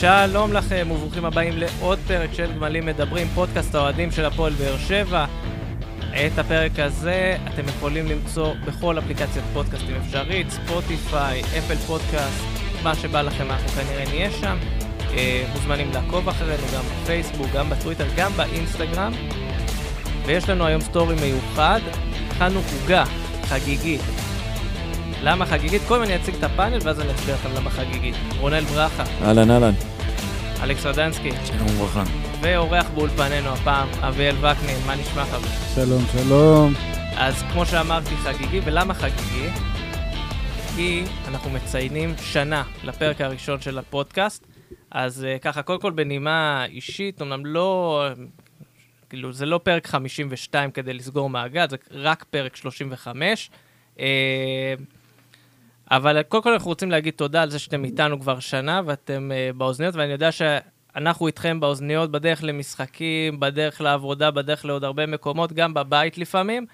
שלום לכם וברוכים הבאים לעוד פרק של גמלים מדברים, פודקאסט האוהדים של הפועל באר שבע. את הפרק הזה אתם יכולים למצוא בכל אפליקציית פודקאסטים אפשרית, ספוטיפיי, אפל פודקאסט, מה שבא לכם אנחנו כנראה נהיה שם. מוזמנים לעקוב אחרינו גם בפייסבוק, גם בטוויטר, גם באינסטגרם. ויש לנו היום סטורי מיוחד, חנוכה חגיגית. למה חגיגית? כל מיני יציג את הפאנל ואז אני אסביר לכם למה חגיגית. רונאלד ברחה. אלן אלן. אלכס רדנסקי. שלום וברכה. ואורח באולפנינו הפעם, אביאל וקניין. מה נשמע חבר? שלום, שלום. אז כמו שאמרתי, חגיגי. ולמה חגיגי? כי אנחנו מציינים שנה לפרק הראשון של הפודקאסט. אז ככה, קודם כל בנימה אישית, אמנם לא... כאילו, זה לא פרק 52 כדי לסגור מעגל, זה רק פרק 35. אבל קודם כל אנחנו רוצים להגיד תודה על זה שאתם איתנו כבר שנה, ואתם באוזניות, ואני יודע שאנחנו איתכם באוזניות בדרך למשחקים, בדרך לעבודה, בדרך לעוד הרבה מקומות, גם בבית לפעמים,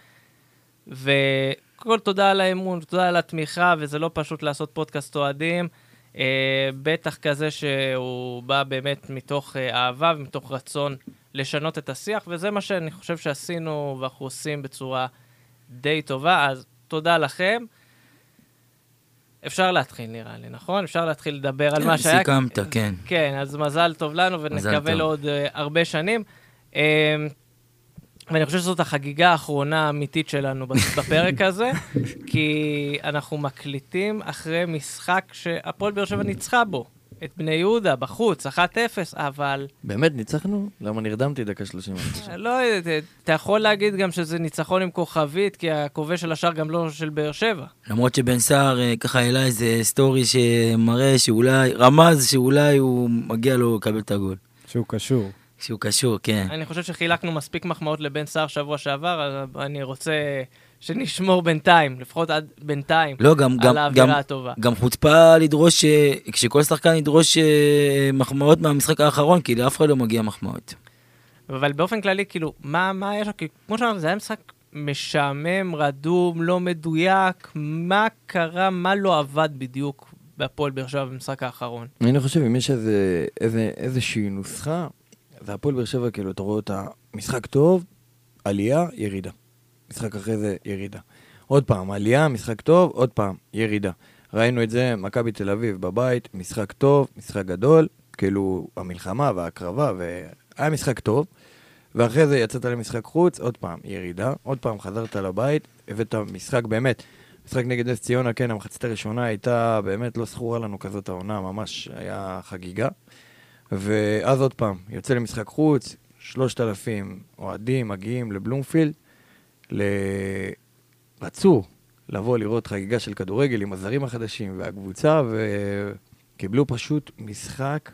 וכל תודה על האמון, תודה על התמיכה, וזה לא פשוט לעשות פודקאסט אוהדים, בטח כזה שהוא בא באמת מתוך אהבה ומתוך רצון לשנות את השיח, וזה מה שאני חושב שעשינו ואנחנו עושים בצורה די טובה, אז תודה לכם. אפשר להתחיל נראה לי, נכון? אפשר להתחיל לדבר על מה שהיה. סיכמת, כן. כן, אז מזל טוב לנו ונקווה לעוד הרבה שנים. ואני חושב שזאת החגיגה האחרונה האמיתית שלנו בפרק הזה, כי אנחנו מקליטים אחרי משחק שהפועל באר שבע ניצחה בו. את בני יהודה בחוץ, 1-0, אבל... באמת ניצחנו? למה נרדמתי דקה 30? לא, אתה יכול להגיד גם שזה ניצחון עם כוכבית, כי הכובש של השאר גם לא של באר שבע. למרות שבן סער ככה העלה איזה סטורי שמראה שאולי, רמז שאולי הוא מגיע לו לקבל את הגול. שהוא קשור. שהוא קשור, כן. אני חושב שחילקנו מספיק מחמאות לבן סער שבוע שעבר, אז אני רוצה... שנשמור בינתיים, לפחות עד בינתיים, לא, על האווירה הטובה. גם חוצפה לדרוש, כשכל שחקן ידרוש מחמאות מהמשחק האחרון, כי לאף אחד לא מגיע מחמאות. אבל באופן כללי, כאילו, מה יש? כי כמו שאמרנו, זה היה משחק משעמם, רדום, לא מדויק, מה קרה, מה לא עבד בדיוק בהפועל באר שבע במשחק האחרון? אני חושב, אם יש איזושהי נוסחה, זה הפועל באר שבע, כאילו, אתה רואה אותה, משחק טוב, עלייה, ירידה. משחק אחרי זה ירידה. עוד פעם, עלייה, משחק טוב, עוד פעם, ירידה. ראינו את זה, מכבי תל אביב בבית, משחק טוב, משחק גדול, כאילו המלחמה והקרבה, והיה משחק טוב, ואחרי זה יצאת למשחק חוץ, עוד פעם, ירידה, עוד פעם חזרת לבית, הבאת משחק באמת, משחק נגד נס ציונה, כן, המחצית הראשונה הייתה באמת לא סחורה לנו כזאת העונה, ממש היה חגיגה, ואז עוד פעם, יוצא למשחק חוץ, 3,000 אוהדים מגיעים לבלומפילד, רצו לבוא לראות חגיגה של כדורגל עם הזרים החדשים והקבוצה, וקיבלו פשוט משחק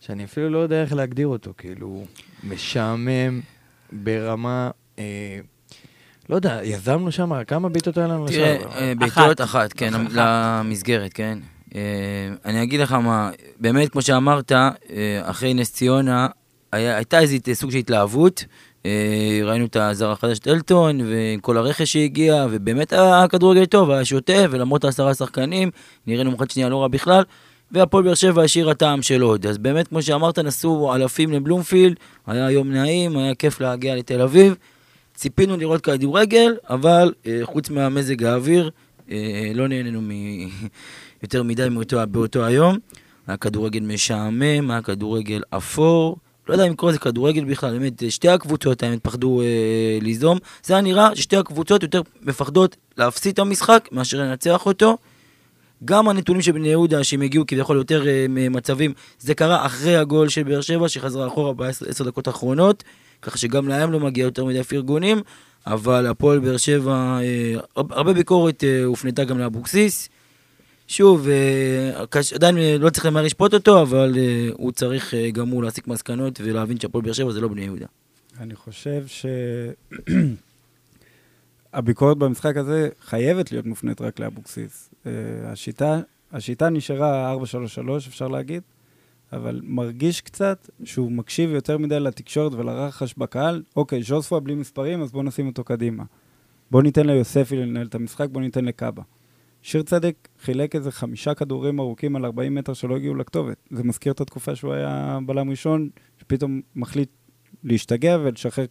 שאני אפילו לא יודע איך להגדיר אותו, כאילו משעמם ברמה, לא יודע, יזמנו שם, כמה בעיטות היה לנו לשער? תראה, בעיטות אחת, כן, למסגרת, כן. אני אגיד לך מה, באמת כמו שאמרת, אחרי נס ציונה, הייתה איזה סוג של התלהבות, ראינו את הזר החדש את אלטון וכל הרכש שהגיע ובאמת הכדורגל טוב, היה שוטף ולמרות 10 שחקנים נראינו מחד שנייה לא רע בכלל והפועל באר שבע השאיר הטעם של עוד, אז באמת כמו שאמרת נסעו אלפים לבלומפילד, היה יום נעים, היה כיף להגיע לתל אביב, ציפינו לראות כדורגל אבל חוץ מהמזג האוויר לא נהנינו יותר מדי באותו היום, היה כדורגל משעמם, היה כדורגל אפור, לא יודע אם כל זה כדורגל בכלל, באמת שתי הקבוצות האמת פחדו ליזום, זה היה נראה ששתי הקבוצות יותר מפחדות להפסיד את המשחק מאשר לנצח אותו, גם הנתונים של בני יהודה שהם הגיעו כביכול יותר מצבים, זה קרה אחרי הגול של באר שבע שחזרה אחורה ב10 דקות האחרונות, כך שגם להם לא מגיע יותר מדי פרגונים, אבל הפועל באר שבע, הרבה ביקורת הופנתה גם לאבוקסיס, שוב, עדיין לא צריך למה לשפוט אותו, אבל הוא צריך גם הוא להסיק מסקנות ולהבין שהפועל באר שבע זה לא בני יהודה. אני חושב שהביקורת במשחק הזה חייבת להיות מופנית רק לאבוקסיס. השיטה נשארה 433, אפשר להגיד, אבל מרגיש קצת שהוא מקשיב יותר מדי לתקשורת ולרחש בקהל. אוקיי, ז'וספו בלי מספרים, אז בואו נשים אותו קדימה. בואו ניתן ליוספי לנהל את המשחק, בואו ניתן לקאבה. שיר צדק חילק איזה 5 כדורים ארוכים על 40 מטר שלא הגיעו לכתובת. זה מזכיר את התקופה שהוא היה בלם ראשון, שפתאום מחליט להשתגע ולשחרר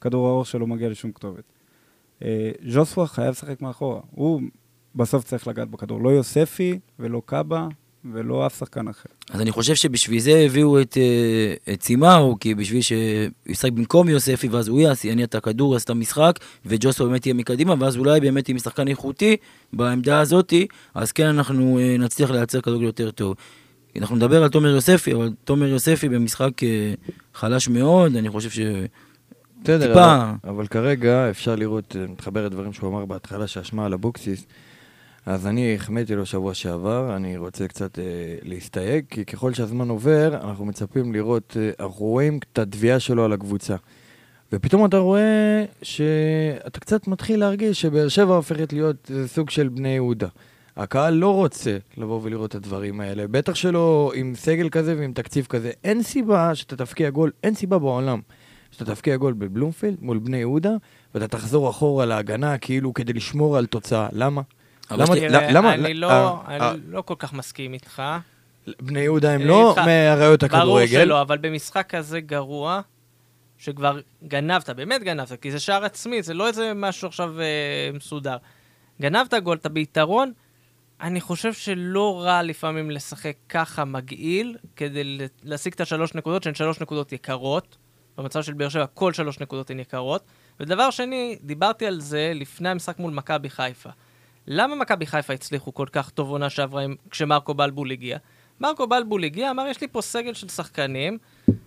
כדור האור שלא מגיע לשום כתובת. ז'וסווה חייב לשחק מאחורה. הוא בסוף צריך לגעת בכדור. לא יוספי ולא קאבה ולא אף שחקן אחר. אז אני חושב שבשביל זה הביאו את צימאו, כי בשביל שישחק במקום יוספי, ואז הוא יעני את הכדור, יעשה את המשחק, וג'וסווה באמת יהיה מקדימה, ואז אולי באמת יהיה משחקן איכותי בעמדה הזאת, אז כן אנחנו נצליח לייצר כדור יותר טוב. אנחנו נדבר על תומר יוספי, אבל תומר יוספי במשחק חלש מאוד, אני חושב טיפה. אבל כרגע אפשר לראות, מתחבר את דברים שהוא אמר בהתחלה שהשמע על הבוקסיס, אז אני החמאתי לו שבוע שעבר, אני רוצה קצת להסתייג, כי ככל שהזמן עובר, אנחנו מצפים לראות, אנחנו רואים את הדביעה שלו על הקבוצה. ופתאום אתה רואה שאתה קצת מתחיל להרגיש שבאר שבע הופכת להיות סוג של בני יהודה. הקהל לא רוצה לבוא ולראות את הדברים האלה, בטח שלא עם סגל כזה ועם תקציב כזה. אין סיבה שאתה תפקיע גול, אין סיבה בעולם. שאתה תפקיע גול בבלומפילד מול בני יהודה, ואתה תחזור אחורה להגנה כאילו כדי לשמור על תוצאה. למה? אני לא כל כך מסכים איתך. בני יהודה הם לא מהראיות הכדורגל. ברור שלא, אבל במשחק כזה גרוע, שכבר גנבת, באמת גנבת, כי זה שער עצמי, זה לא איזה משהו עכשיו מסודר. גנבת גול, אתה ביתרון, אני חושב שלא רע לפעמים לשחק ככה מגעיל, כדי להשיג את 3 נקודות, שהן 3 נקודות יקרות, במצב של באר שבע, כל 3 נקודות הן יקרות, ודבר שני, דיברתי על זה לפני המשחק מול מכבי חיפה. למה מכבי חיפה הצליחו כל כך טוב עונה שעברה כשמרקו בלבוא הגיע? מרקו בלבוא הגיע, אמר, יש לי פה סגל של שחקנים,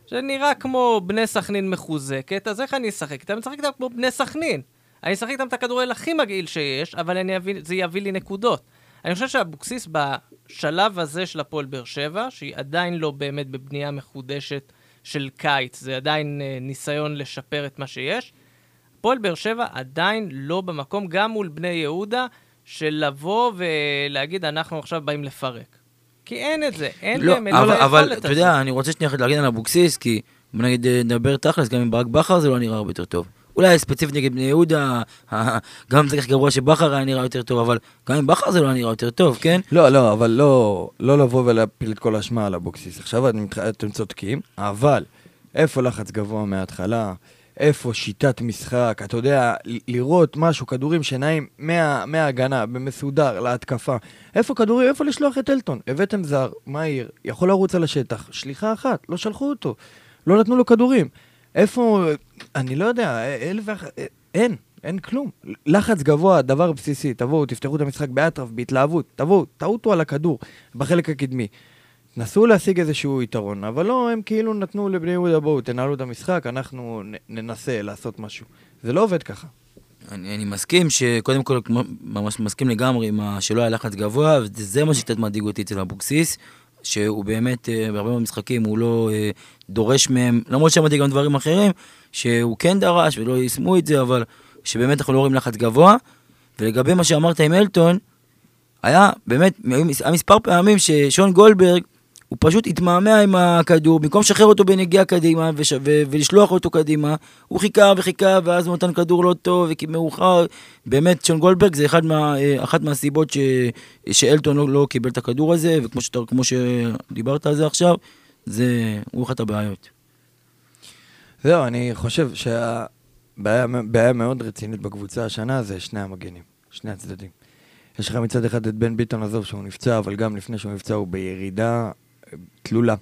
שנראה כמו בני סכנין מחוזקת, אז איך אני אשחק איתם? אני אשחק איתם כמו בני סכנין. אני אשחק איתם את הכדורגל הכי מגעיל שיש, אבל זה יביא לי נקודות. אני חושב שהבוקסיס בשלב הזה של הפועל באר שבע, שהיא עדיין לא באמת בבנייה מחודשת של קיץ, זה עדיין ניסיון לשפר את מה שיש. הפועל באר שבע עדיין לא במקום, גם מול בני יהודה, של לבוא ולהגיד, אנחנו עכשיו באים לפרק. כי אין את זה, אין באמת לא יכולת. אבל אתה יודע, אני רוצה שנייה להגיד על אבוקסיס, כי נגיד נדבר תכלס, גם עם ברק בחר זה לא נראה הרבה יותר טוב. אולי ספציפית נגד בני יהודה, גם זה כך גרוע שבחר היה נראה יותר טוב, אבל גם עם בחר זה לא נראה יותר טוב, כן? לא, אבל לא לבוא ולהפיל את כל השמה על אבוקסיס. עכשיו אתם צודקים, אבל איפה לחץ גבוה מההתחלה? איפה שיטת משחק, אתה יודע, לראות משהו, כדורים שנעים מההגנה, במסודר, להתקפה. איפה כדורים, איפה לשלוח את אלטון? הבאתם זר, מהיר, יכול לרוץ על השטח, שליחה אחת, לא שלחו אותו, לא נתנו לו כדורים. איפה, אני לא יודע, אין כלום. לחץ גבוה, דבר בסיסי, תבואו, תפתחו את המשחק באטרף, בהתלהבות, תבואו, תעוטו על הכדור, בחלק הקדמי. נסו להשיג איזשהו יתרון, אבל לא, הם כאילו נתנו לבני יהודה, בואו, תנהלו את המשחק, אנחנו ננסה לעשות משהו. זה לא עובד ככה. אני מסכים שקודם כל, ממש מסכים לגמרי, שלא היה לחץ גבוה, וזה מה שיטת מדאיג אותי אצל אבוקסיס, שהוא באמת, בהרבה מהמשחקים, הוא לא דורש מהם, למרות שמדאיג גם דברים אחרים, שהוא כן דרש ולא יישמו את זה, אבל שבאמת אנחנו לא רואים לחץ גבוה, ולגבי מה שאמרת עם אלטון, היה באמת, מספר פעמים ששון גולדברג, הוא פשוט התמהמה עם הכדור, במקום שחרר אותו בנגיעה קדימה, ולשלוח אותו קדימה, הוא חיכה, ואז נותן כדור לא טוב, ומאוחר, באמת, שון גולדברג, זה אחת מהסיבות שאלטון לא קיבל את הכדור הזה, וכמו שדיברת על זה עכשיו, זה אחת הבעיות. זהו, אני חושב שהבעיה מאוד רצינית בקבוצה השנה, זה שני המגנים, שני הצדדים. יש לך מצד אחד את בן ביטון עזוב שהוא נפצע, אבל גם לפני שהוא נפצע הוא בירידה, תלולה.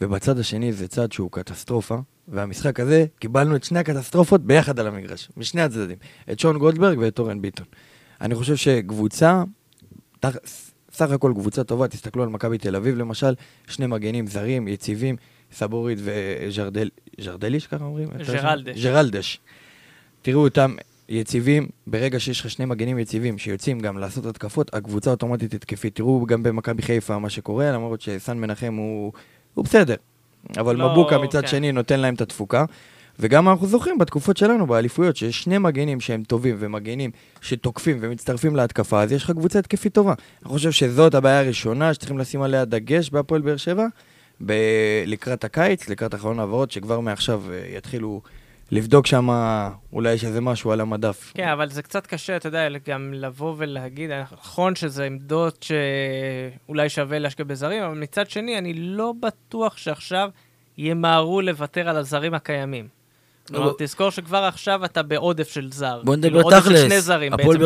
ובצד השני זה צד שהוא קטסטרופה, והמשחק הזה קיבלנו את שני הקטסטרופות ביחד על המגרש, משני הצדדים, את שון גולדברג ואת אורן ביטון. אני חושב שקבוצה, סך הכל קבוצה טובה, תסתכלו על מכבי תל אביב למשל, שני מגנים זרים, יציבים, סבורית וז'רדליש, ככה אומרים? ג'רלדש. תראו אותם יציבים, ברגע שיש לך שני מגנים יציבים שיוצאים גם לעשות התקפות, הקבוצה אוטומטית התקפית. תראו גם במכבי חיפה מה שקורה, למרות שסן מנחם הוא בסדר, אבל מבוקה מצד שני נותן להם את התפוקה, וגם אנחנו זוכרים בתקופות שלנו, באליפויות, שיש שני מגנים שהם טובים ומגנים שתוקפים ומצטרפים להתקפה, אז יש לך קבוצה התקפית טובה. אני חושב שזאת הבעיה הראשונה שצריכים לשים עליה דגש בהפועל באר שבע, לקראת הקיץ, לקראת אחרון העברות, שכבר מעכשיו יתחילו לבדוק שם, אולי יש איזה משהו על המדף. כן, אבל זה קצת קשה, אתה יודע, גם לבוא ולהגיד, נכון שזה עמדות שאולי שווה להשקיע בזרים, אבל מצד שני, אני לא בטוח שעכשיו ימהרו לוותר על הזרים הקיימים. כלומר, תזכור שכבר עכשיו אתה בעודף של זר. בוא נדבר תכלס, הפועל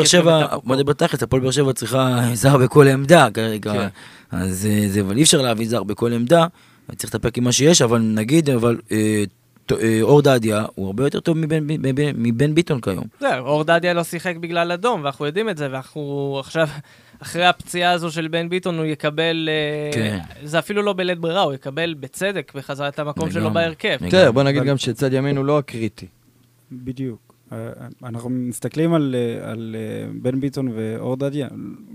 באר שבע, צריכה זר בכל עמדה, כרגע. אז אי אפשר להביא זר בכל עמדה, צריך לטפק עם מה שיש, אבל נגיד, אור דאדיה הוא הרבה יותר טוב מבן ביטון כיום. אור דאדיה לא שיחק בגלל אדום, ואנחנו יודעים את זה, ואנחנו עכשיו, אחרי הפציעה הזו של בן ביטון, הוא יקבל, זה אפילו לא בלית ברירה, הוא יקבל בצדק בחזרת המקום שלו בהרכב. תראה, בוא נגיד גם שצד ימין הוא לא הקריטי. בדיוק. אנחנו מסתכלים על בן ביטון ואור דאדיה.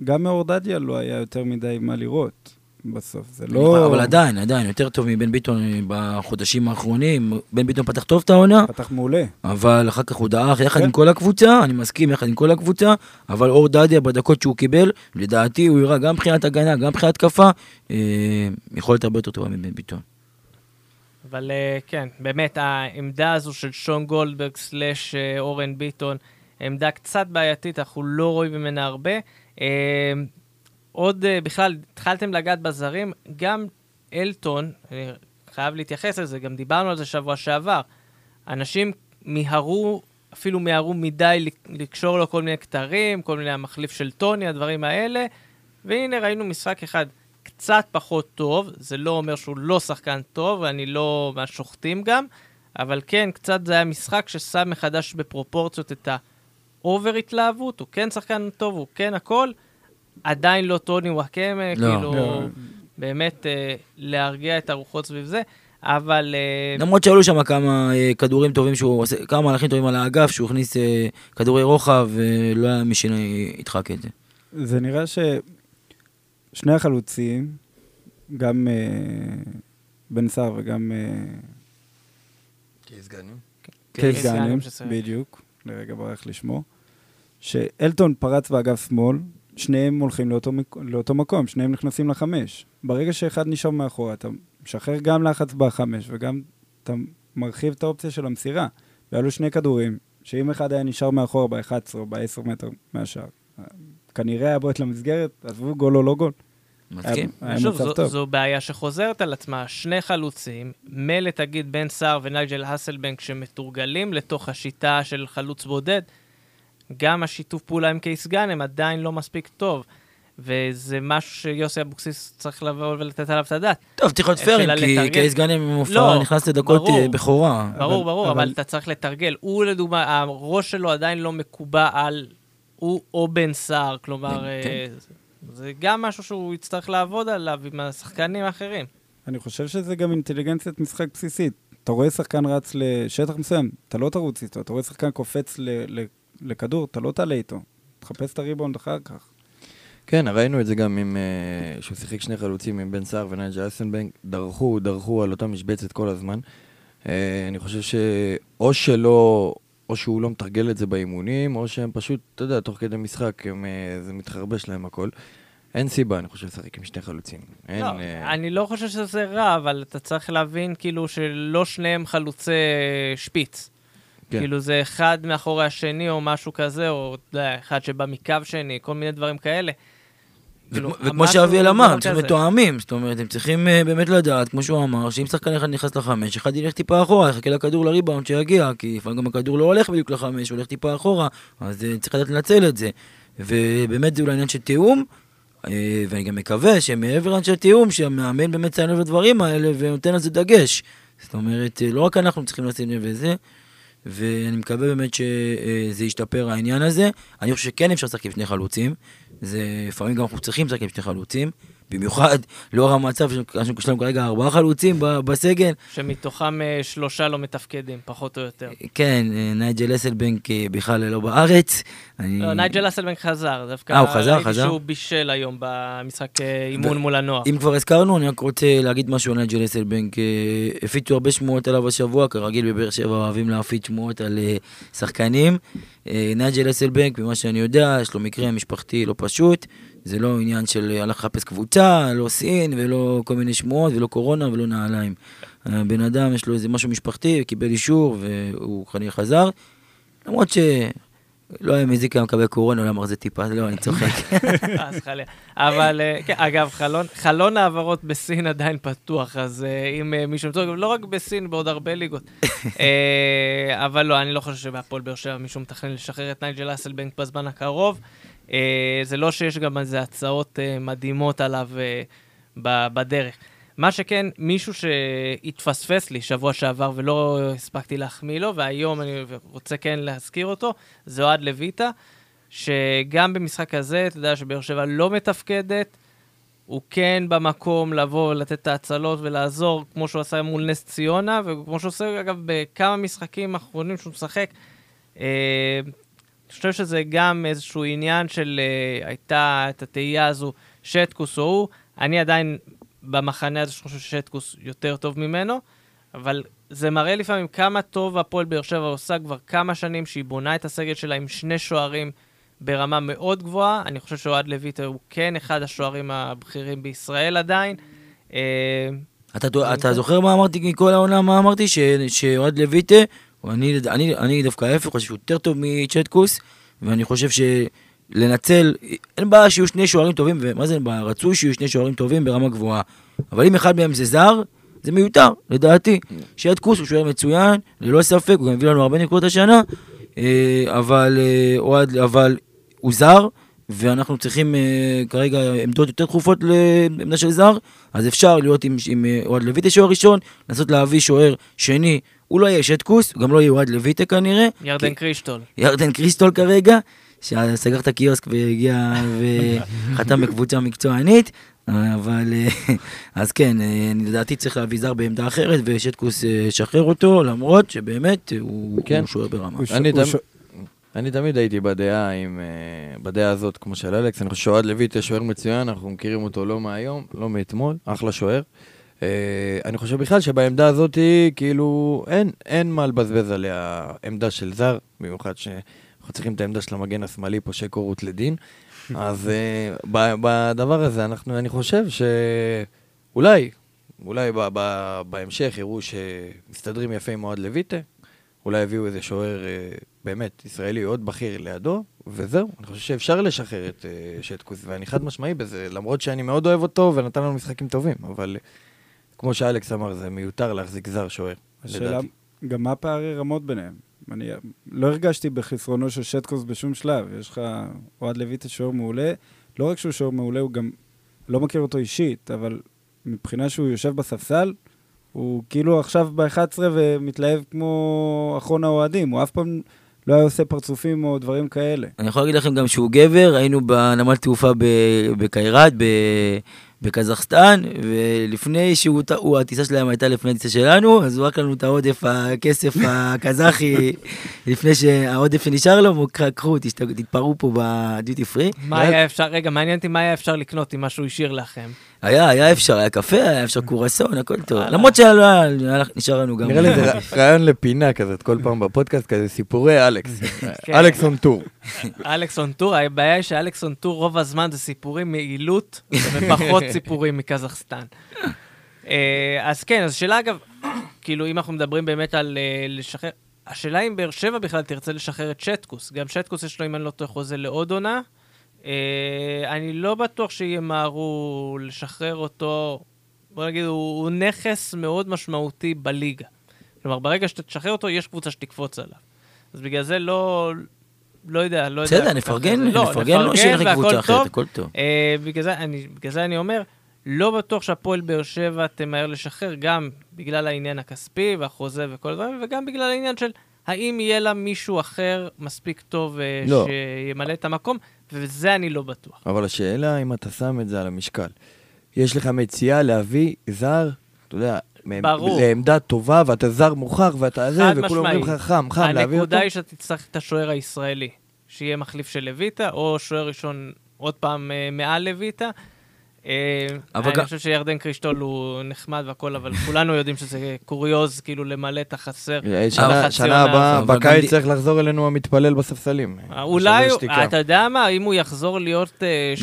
גם מאור דאדיה לא היה יותר מדי מה לראות. בסוף, זה לא... אבל עדיין, יותר טוב מבן ביטון בחודשים האחרונים. בן ביטון פתח טוב את העונה. פתח מעולה. אבל אחר כך הוא דאח יחד עם כל הקבוצה, אני מסכים יחד עם כל הקבוצה, אבל אור דאדיה בדקות שהוא קיבל, לדעתי הוא יראה גם בחיית הגנה, גם בחיית קפה, יכולת הרבה יותר טובה מבן ביטון. אבל כן, באמת העמדה הזו של שון גולדברג סלש אורן ביטון, עמדה קצת בעייתית, אנחנו לא רואים ממנה הרבה. עוד בכלל, התחלתם לגעת בזרים, גם אלטון, אני חייב להתייחס לזה, גם דיברנו על זה שבוע שעבר, אנשים מהרו, אפילו מהרו מדי לקשור לו כל מיני כתרים, כל מיני המחליף של טוני, הדברים האלה, והנה ראינו משחק אחד קצת פחות טוב, זה לא אומר שהוא לא שחקן טוב, ואני לא מהשוחטים גם, אבל כן, קצת זה היה משחק ששם מחדש בפרופורציות את האובר התלהבות, הוא כן שחקן טוב, הוא כן הכל, עדיין לא טוני וואקם, כאילו, באמת להרגיע את הרוחות סביב זה, אבל... למרות שעלו שם כמה כדורים טובים, כמה מהלכים טובים על האגף, שהוא הכניס כדורי רוחב, ולא היה מי שיתחק את זה. זה נראה ששני החלוצים, גם בן סער וגם... קיס גנים. קיס גנים, בדיוק, לרגע ברח לשמו, שאלטון פרץ באגף שמאל, שניהם הולכים לאותו מקום, שניהם נכנסים לחמש. ברגע שאחד נשאר מאחורה, אתה משחרר גם לחץ בחמש, וגם אתה מרחיב את האופציה של המסירה. ועלו שני כדורים, שאם אחד היה נשאר מאחורה ב-11 או ב-10 מטר מהשאר, כנראה היה בועט למסגרת, עזבו גול או לא גול. מסכים. זו בעיה שחוזרת על עצמה, שני חלוצים, מלא תגיד בן סער וניג'ל אסלבנק, שמתורגלים לתוך השיטה של חלוץ בודד, גם השיתוף פעולה עם קיס גנים עדיין לא מספיק טוב, וזה משהו שיוסי אבוקסיס צריך לבוא ולתת עליו את הדעת. טוב, צריך להיות פרם, כי קיס גנים מופע נכנס לדקות בחורה. ברור, אבל אתה צריך לתרגל. הוא לדוגמה, הראש שלו עדיין לא מקובע על הוא או בן סער, כלומר, זה גם משהו שהוא יצטרך לעבוד עליו עם השחקנים האחרים. אני חושב שזה גם אינטליגנציית משחק בסיסית. אתה רואה שחקן רץ לשטח מסוים, אתה לא תרוץ איתו, אתה רואה שחקן קופץ לכדור, אתה לא תעלה איתו, תחפש את הריבונד אחר כך. כן, ראינו את זה גם עם, שהוא שיחק שני חלוצים עם בן סער וניג'ל אסלבנק, דרכו על אותה משבצת כל הזמן. אני חושב שאו שלא, או שהוא לא מתרגל את זה באימונים, או שהם פשוט, אתה יודע, תוך כדי משחק, זה מתחרבש להם הכל. אין סיבה, אני חושב, לשחק עם שני חלוצים. לא, אני לא חושב שזה רע, אבל אתה צריך להבין כאילו שלא שניהם חלוצי שפיץ. כאילו זה אחד מאחורי השני או משהו כזה, או אחד שבא מקו שני, כל מיני דברים כאלה. וכמו שאביאל אמר, צריכים מתואמים, זאת אומרת, הם צריכים באמת לדעת, כמו שהוא אמר, שאם שחקן אחד נכנס לחמש, אחד ילך טיפה אחורה, יחכה לכדור לריבאונד שיגיע, כי לפעמים גם הכדור לא הולך בדיוק לחמש, הולך טיפה אחורה, אז צריך לדעת לנצל את זה. ובאמת זה אולי עניין של תיאום, ואני גם מקווה שמעבר עניין של תיאום, שהמאמן באמת ציין לב לדברים האלה ונותן על זה דגש. זאת אומרת, לא רק אנחנו צריכים לשים לב לזה. ואני מקווה באמת שזה ישתפר העניין הזה. אני חושב שכן אפשר לשחק עם שני חלוצים, לפעמים גם אנחנו צריכים לשחק עם שני חלוצים, במיוחד לאור המצב שיש לנו כרגע 4 חלוצים בסגל. שמתוכם 3 לא מתפקדים, פחות או יותר. כן, ניג'ל אסלבנק בכלל לא בארץ. לא, ניג'ל אסלבנק חזר, דווקא ראיתי שהוא בישל היום במשחק אימון מול הנוער. אם כבר הזכרנו, אני רק רוצה להגיד משהו על ניג'ל אסלבנק. הפיצו הרבה שמועות עליו השבוע, כרגיל בבאר שבע אוהבים להפיץ שמועות על שחקנים. ניג'ל אסלבנק, ממה שאני יודע, יש לו מקרה משפחתי לא פשוט, זה לא עניין של הלך לחפש קבוצה, לא סין, ולא כל מיני שמועות, ולא קורונה, ולא נעליים. בן אדם יש לו איזה משהו משפחתי, קיבל אישור, והוא חניך חזר, למרות שלא היה מזיק היה מקבל קורונה, אולי אמר זה טיפה, לא, אני צוחק. אז חליה. אבל, אגב, חלון העברות בסין עדיין פתוח, אז אם מישהו מצורק, לא רק בסין, בעוד הרבה ליגות. אבל לא, אני לא חושב שבהפועל באר שבע מישהו מתכנן לשחרר את ניג'ל אסלבנק בזמן הקרוב. זה לא שיש גם איזה הצעות מדהימות עליו בדרך. מה שכן, מישהו שהתפספס לי שבוע שעבר ולא הספקתי להחמיא לו, והיום אני רוצה כן להזכיר אותו, זה אועד לויטה, שגם במשחק הזה, אתה יודע שבאר שבע לא מתפקדת, הוא כן במקום לבוא ולתת את ההצלות ולעזור, כמו שהוא עשה מול נס ציונה, וכמו שהוא עושה אגב בכמה משחקים האחרונים שהוא משחק, אני חושב שזה גם איזשהו עניין של הייתה את התאייה הזו, שטקוס או הוא, אני עדיין במחנה הזה שחושב ששטקוס יותר טוב ממנו, אבל זה מראה לפעמים כמה טוב הפועל באר שבע עושה כבר כמה שנים, שהיא בונה את הסגל שלה עם שני שוערים ברמה מאוד גבוהה, אני חושב שאועד לויטה הוא כן אחד השוערים הבכירים בישראל עדיין. אתה זוכר מה אמרתי מכל העולם, מה אמרתי? שאועד לויטה, אני דווקא ההפך, חושב שהוא יותר טוב מצ'טקוס, ואני חושב שלנצל, אין בעיה שיהיו שני שוערים טובים, ומה זה אין בעיה? רצוי שיהיו שני שוערים טובים ברמה גבוהה, אבל אם אחד מהם זה זר, זה מיותר, לדעתי. שטקוס הוא שוער מצוין, ללא ספק, הוא גם הביא לנו הרבה נקודות השנה, אבל הוא זר, ואנחנו צריכים כרגע עמדות יותר תכופות לעמדה של זר, אז אפשר להיות עם אועד לויטה שוער ראשון, לנסות להביא שוער שני, הוא לא יהיה שטקוס, גם לא יהיה אועד לויטה כנראה. ירדן קריסטול. ירדן קריסטול כרגע, שסגר את הקיוסק והגיע וחתם בקבוצה מקצוענית, אבל אז כן, לדעתי צריך להביא זר בעמדה אחרת, ושטקוס שחרר אותו, למרות שבאמת הוא שוער ברמה. אני תמיד הייתי בדעה הזאת כמו של אלכס, אני חושב שאועד לויטה שוער מצוין, אנחנו מכירים אותו לא מהיום, לא מאתמול, אחלה שוער. אני חושב בכלל שבעמדה הזאת כאילו אין מה לבזבז עליה עמדה של זר, במיוחד שאנחנו צריכים את העמדה של המגן השמאלי פה שקורות לדין, אז בדבר הזה אני חושב שאולי בהמשך יראו שמסתדרים יפה עם אועד לויטה, אולי הביאו איזה שוער באמת ישראלי עוד בכיר לידו, וזהו, אני חושב שאפשר לשחרר את שטקוס, ואני חד משמעי בזה, למרות שאני מאוד אוהב אותו ונתן לנו משחקים טובים, אבל כמו שאלכס אמר, זה מיותר להחזיק זר שוער. שאלה, גם מה פערי רמות ביניהם? אני לא הרגשתי בחסרונו של שטקוס בשום שלב, יש לך אועד לויטה שוער מעולה, לא רק שהוא שוער מעולה, הוא גם לא מכיר אותו אישית, אבל מבחינה שהוא יושב בספסל, הוא כאילו עכשיו ב-11 ומתלהב כמו אחרון האוהדים, הוא אף פעם לא היה עושה פרצופים או דברים כאלה. אני יכול להגיד לכם גם שהוא גבר, היינו בנמל תעופה בקיירת, בקזחסטן, ולפני שהטיסה שלהם הייתה לפני הטיסה שלנו, אז הוא רק לנו את העודף הכסף הקזחי, לפני שהעודף שנשאר לו, קחו, תתפרו פה בדיוטי פרי. רגע, מעניין אותי מה היה אפשר לקנות עם מה שהוא השאיר לכם. היה אפשר, היה קפה, היה אפשר קורסון, הכל טוב. למרות שנשאר לנו גם... נראה לי זה רעיון לפינה כזאת, כל פעם בפודקאסט כזה, סיפורי אלכס. אלכס און טור. אלכס און טור, הבעיה היא שאלכס און טור רוב הזמן זה סיפורים מעילות, ופחות סיפורים מקזחסטן. אז כן, אז שאלה אגב, כאילו אם אנחנו מדברים באמת על לשחרר, השאלה אם באר שבע בכלל תרצה לשחרר את שטקוס, גם שטקוס יש לו אם אני לא טועה חוזה לעוד עונה, אני לא בטוח שימהרו לשחרר אותו, בוא נגיד, הוא נכס מאוד משמעותי בליגה. כלומר, ברגע שאתה תשחרר אותו, יש קבוצה שתקפוץ עליו. אז בגלל זה לא יודע, לא יודע. בסדר, נפרגן לו שיהיה לך קבוצה אחרת, הכל טוב. בגלל זה אני אומר, לא בטוח שהפועל באר שבע תמהר לשחרר, גם בגלל העניין הכספי והחוזה וכל הדברים, וגם בגלל העניין של האם יהיה לה מישהו אחר מספיק טוב שימלא את המקום, וזה אני לא בטוח. אבל השאלה, אם אתה שם את זה על המשקל, יש לך מציעה להביא זר, אתה יודע, לעמדה טובה, ואתה זר מוכח, ואתה זה, וכולם אומרים לך חם, להביא אותו. הנקודה היא שאתה תצטרך את השוער הישראלי, שיהיה מחליף של לויטה, או שוער ראשון עוד פעם מעל לויטה, אני חושב שירדן קרישטול הוא נחמד והכל, אבל כולנו יודעים שזה קוריוז, כאילו למלא את החסר. שנה הבאה, בקיץ צריך לחזור אלינו המתפלל בספסלים. אולי, אתה יודע מה, אם הוא יחזור להיות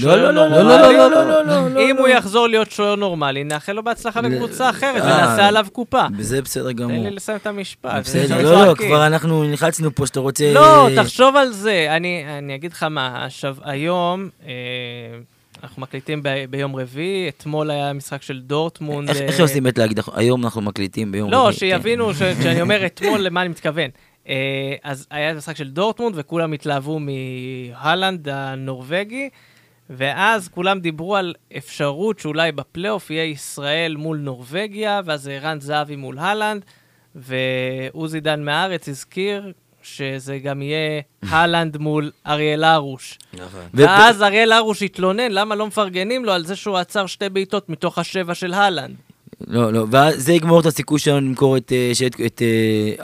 שוער נורמלי, אם הוא יחזור להיות שוער נורמלי, נאחל לו בהצלחה בקבוצה אחרת, ונעשה עליו קופה. זה בסדר גמור. תן לי לסיים את המשפט. לא, לא, כבר אנחנו נחלצנו פה שאתה רוצה... לא, תחשוב על זה. אני אגיד לך מה, היום... אנחנו מקליטים ביום רביעי, אתמול היה משחק של דורטמונד. איך עושים את להגיד, היום אנחנו מקליטים ביום רביעי? לא, שיבינו שאני אומר אתמול למה אני מתכוון. אז היה משחק של דורטמונד, וכולם התלהבו מהולאנד הנורווגי, ואז כולם דיברו על אפשרות שאולי בפלייאוף יהיה ישראל מול נורווגיה, ואז אירן זהבי מול הולאנד, ועוזי דן מהארץ הזכיר, שזה גם יהיה הולאנד מול אריאל הרוש. ואז אריאל הרוש התלונן, למה לא מפרגנים לו על זה שהוא עצר שתי בעיטות מתוך השבע של הולאנד? לא, לא, וזה יגמור את הסיכוי שלנו למכור את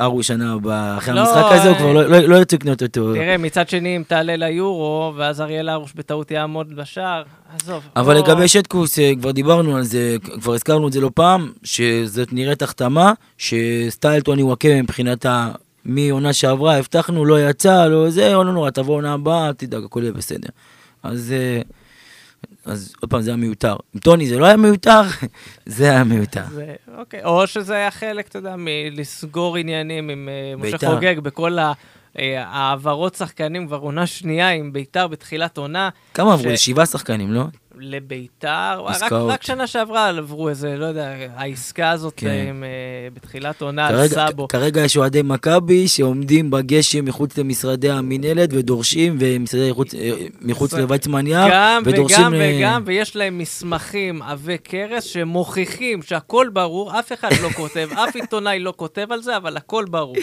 ארוש שנה אחרי המשחק הזה, הוא כבר לא ירצו לקנות אותו. תראה, מצד שני, אם תעלה ליורו, ואז אריאל הרוש בטעות יעמוד בשער, עזוב. אבל לגבי שטקוס, כבר דיברנו על זה, כבר הזכרנו את זה לא פעם, שזאת נראית החתמה, שסטיילטון יווקה מבחינת ה... מעונה שעברה, הבטחנו, לא יצא, לא זה, לא נורא, תבוא עונה הבאה, תדאג, הכל יהיה בסדר. אז עוד פעם, זה היה מיותר. עם טוני זה לא היה מיותר, זה היה מיותר. אוקיי, או שזה היה חלק, אתה יודע, מלסגור עניינים עם משה חוגג בכל העברות שחקנים, כבר עונה שנייה עם ביתר בתחילת עונה. כמה עברו? 7 שחקנים, לא? לביתר, רק שנה שעברה עברו איזה, לא יודע, העסקה הזאת בתחילת עונה על סאבו. כרגע יש אוהדי מכבי שעומדים בגשם מחוץ למשרדי המנהלת ודורשים, ומשרדי מחוץ לויצמניה, ודורשים... גם, ויש להם מסמכים עבי קרס שמוכיחים שהכל ברור, אף אחד לא כותב, אף עיתונאי לא כותב על זה, אבל הכל ברור.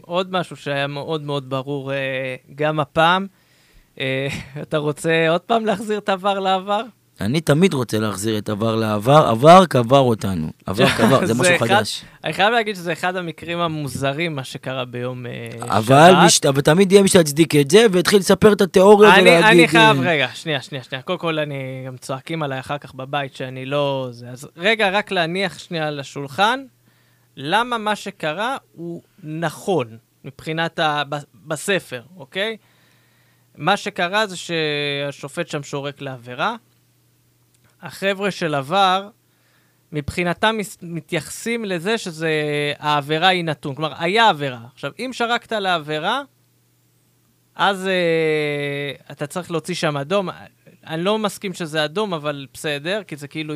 עוד משהו שהיה מאוד מאוד ברור גם הפעם, אתה רוצה עוד פעם להחזיר את עבר לעבר? אני תמיד רוצה להחזיר את עבר לעבר, עבר קבר אותנו, עבר קבר, זה משהו חדש. אני חייב להגיד שזה אחד המקרים המוזרים, מה שקרה ביום שבת. אבל תמיד יהיה מי שהצדיק את זה, והתחיל לספר את התיאוריה ולהגיד... אני חייב, רגע, שנייה, קודם כל אני גם צועקים עליי אחר כך בבית, שאני לא... אז רגע, רק להניח שנייה על השולחן, למה מה שקרה הוא נכון, מבחינת בספר, אוקיי? מה שקרה זה שהשופט שם שורק לעבירה, החבר'ה של עבר, מבחינתם מתייחסים לזה שזה, העבירה היא נתון, כלומר, היה עבירה. עכשיו, אם שרקת לעבירה, אז אתה צריך להוציא שם אדום, אני לא מסכים שזה אדום, אבל בסדר, כי זה כאילו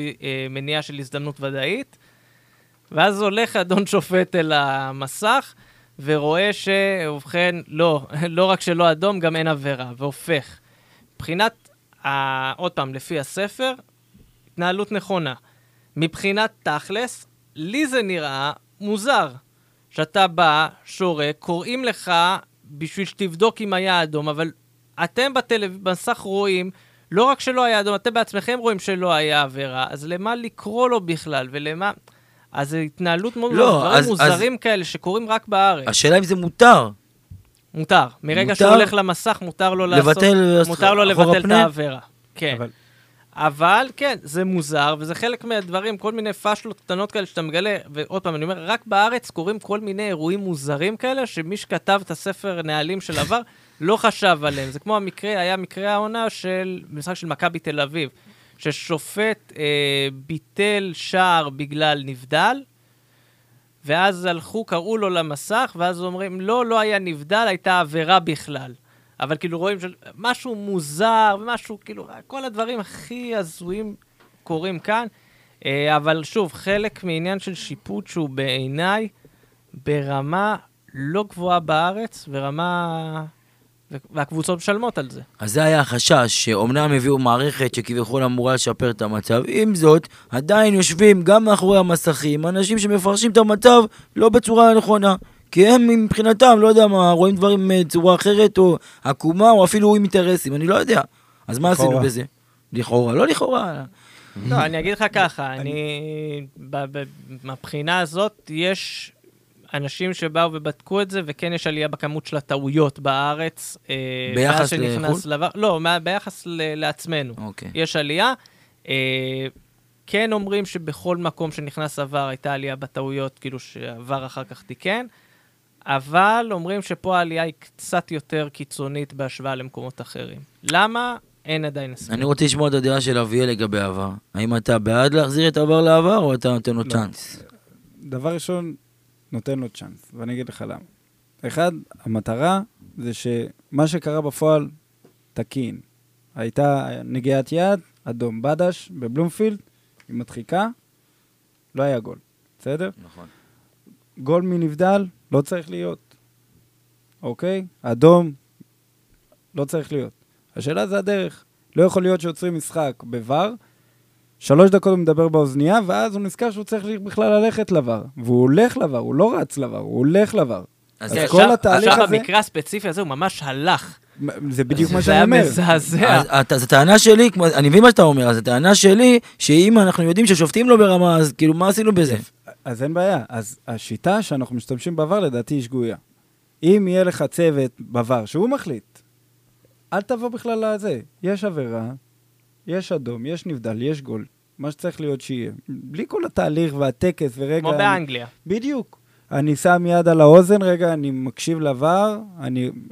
מניעה של הזדמנות ודאית, ואז הולך אדון שופט אל המסך, ורואה שאובכן, לא רק שלא אדום, גם אין עבירה, והופך. מבחינת, עוד פעם, לפי הספר, התנהלות נכונה. מבחינת תכלס, לי זה נראה מוזר. שאתה בא, שורק, קוראים לך בשביל שתבדוק אם היה אדום, אבל אתם במסך רואים, לא רק שלא היה אדום, אתם בעצמכם רואים שלא היה עבירה, אז למה לקרוא לו בכלל, ולמה... אז התנהלות מאוד מוזרים כאלה שקורים רק בארץ. השאלה אם זה מותר. מותר. מרגע שהוא הולך למסך, מותר לו לעשות, מותר לו לבטל את העבירה. כן. אבל כן, זה מוזר, וזה חלק מהדברים, כל מיני פשלות קטנות כאלה שאתה מגלה, ועוד פעם, אני אומר, רק בארץ קורים כל מיני אירועים מוזרים כאלה, שמי שכתב את הספר נהלים של עבר, לא חשב עליהם. זה כמו המקרה, היה מקרה העונה של משחק של מכבי תל אביב. ששופט ביטל שער בגלל נבדל, ואז הלכו, קראו לו למסך, ואז אומרים, לא היה נבדל, הייתה עבירה בכלל. אבל כאילו רואים משהו מוזר, משהו, כאילו, כל הדברים הכי הזויים קורים כאן. אבל שוב, חלק מעניין של שיפוט שהוא בעיניי ברמה לא גבוהה בארץ, ברמה... והקבוצות משלמות על זה. אז זה היה החשש, שאומנם הביאו מערכת שכביכול אמורה לשפר את המצב. עם זאת, עדיין יושבים גם מאחורי המסכים, אנשים שמפרשים את המצב לא בצורה נכונה. כי הם מבחינתם, לא יודע מה, רואים דברים בצורה אחרת, או עקומה, או אפילו אינטרסים, אני לא יודע. אז מה עשינו בזה? לכאורה, לא לכאורה. לא, אני אגיד לך ככה, אני, מבחינה הזאת, יש... אנשים שבאו ובדקו את זה, וכן יש עלייה בכמות של הטעויות בארץ. ביחס לחול? לא, ביחס לעצמנו. יש עלייה. כן אומרים שבכל מקום שנכנס עבר הייתה עלייה בטעויות, כאילו שעבר אחר כך תיקן, אבל אומרים שפה העלייה היא קצת יותר קיצונית בהשוואה למקומות אחרים. למה? אין עדיין הספק. אני רוצה לשמוע את הדעה של אביאל לגבי העבר. האם אתה בעד להחזיר את העבר לעבר, או אתה נותן לו צ'אנס? דבר ראשון, נותן לו צ'אנס, ואני אגיד לך למה. אחד, המטרה זה שמה שקרה בפועל תקין. הייתה נגיעת יד, אדום בדש בבלומפילד, היא מדחיקה, לא היה גול. בסדר? נכון. גול מנבדל, לא צריך להיות. אוקיי? אדום, לא צריך להיות. השאלה זה הדרך. לא יכול להיות שעוצרים משחק בוואר, 3 דקות הוא מדבר באוזנייה, ואז הוא נזכר שהוא צריך בכלל ללכת לוואר. והוא הולך לוואר, הוא לא רץ לוואר, הוא הולך לוואר. אז כל התהליך הזה... עכשיו במקרה הספציפי הזה הוא ממש הלך. זה בדיוק מה שאני אומר. זה היה מזעזע. זו טענה שלי, אני מבין מה שאתה אומר, זו טענה שלי, שאם אנחנו יודעים ששופטים לו ברמה, אז כאילו מה עשינו בזה? אז אין בעיה. אז השיטה שאנחנו משתמשים בעבר, לדעתי היא שגויה. אם יהיה לך צוות בעבר שהוא מחליט, אל תבוא בכלל לזה. יש עבירה, יש אדום, יש נבדל, יש גול. מה שצריך להיות שיהיה. בלי כל התהליך והטקס ורגע... כמו באנגליה. בדיוק. אני שם יד על האוזן, רגע, אני מקשיב לעבר,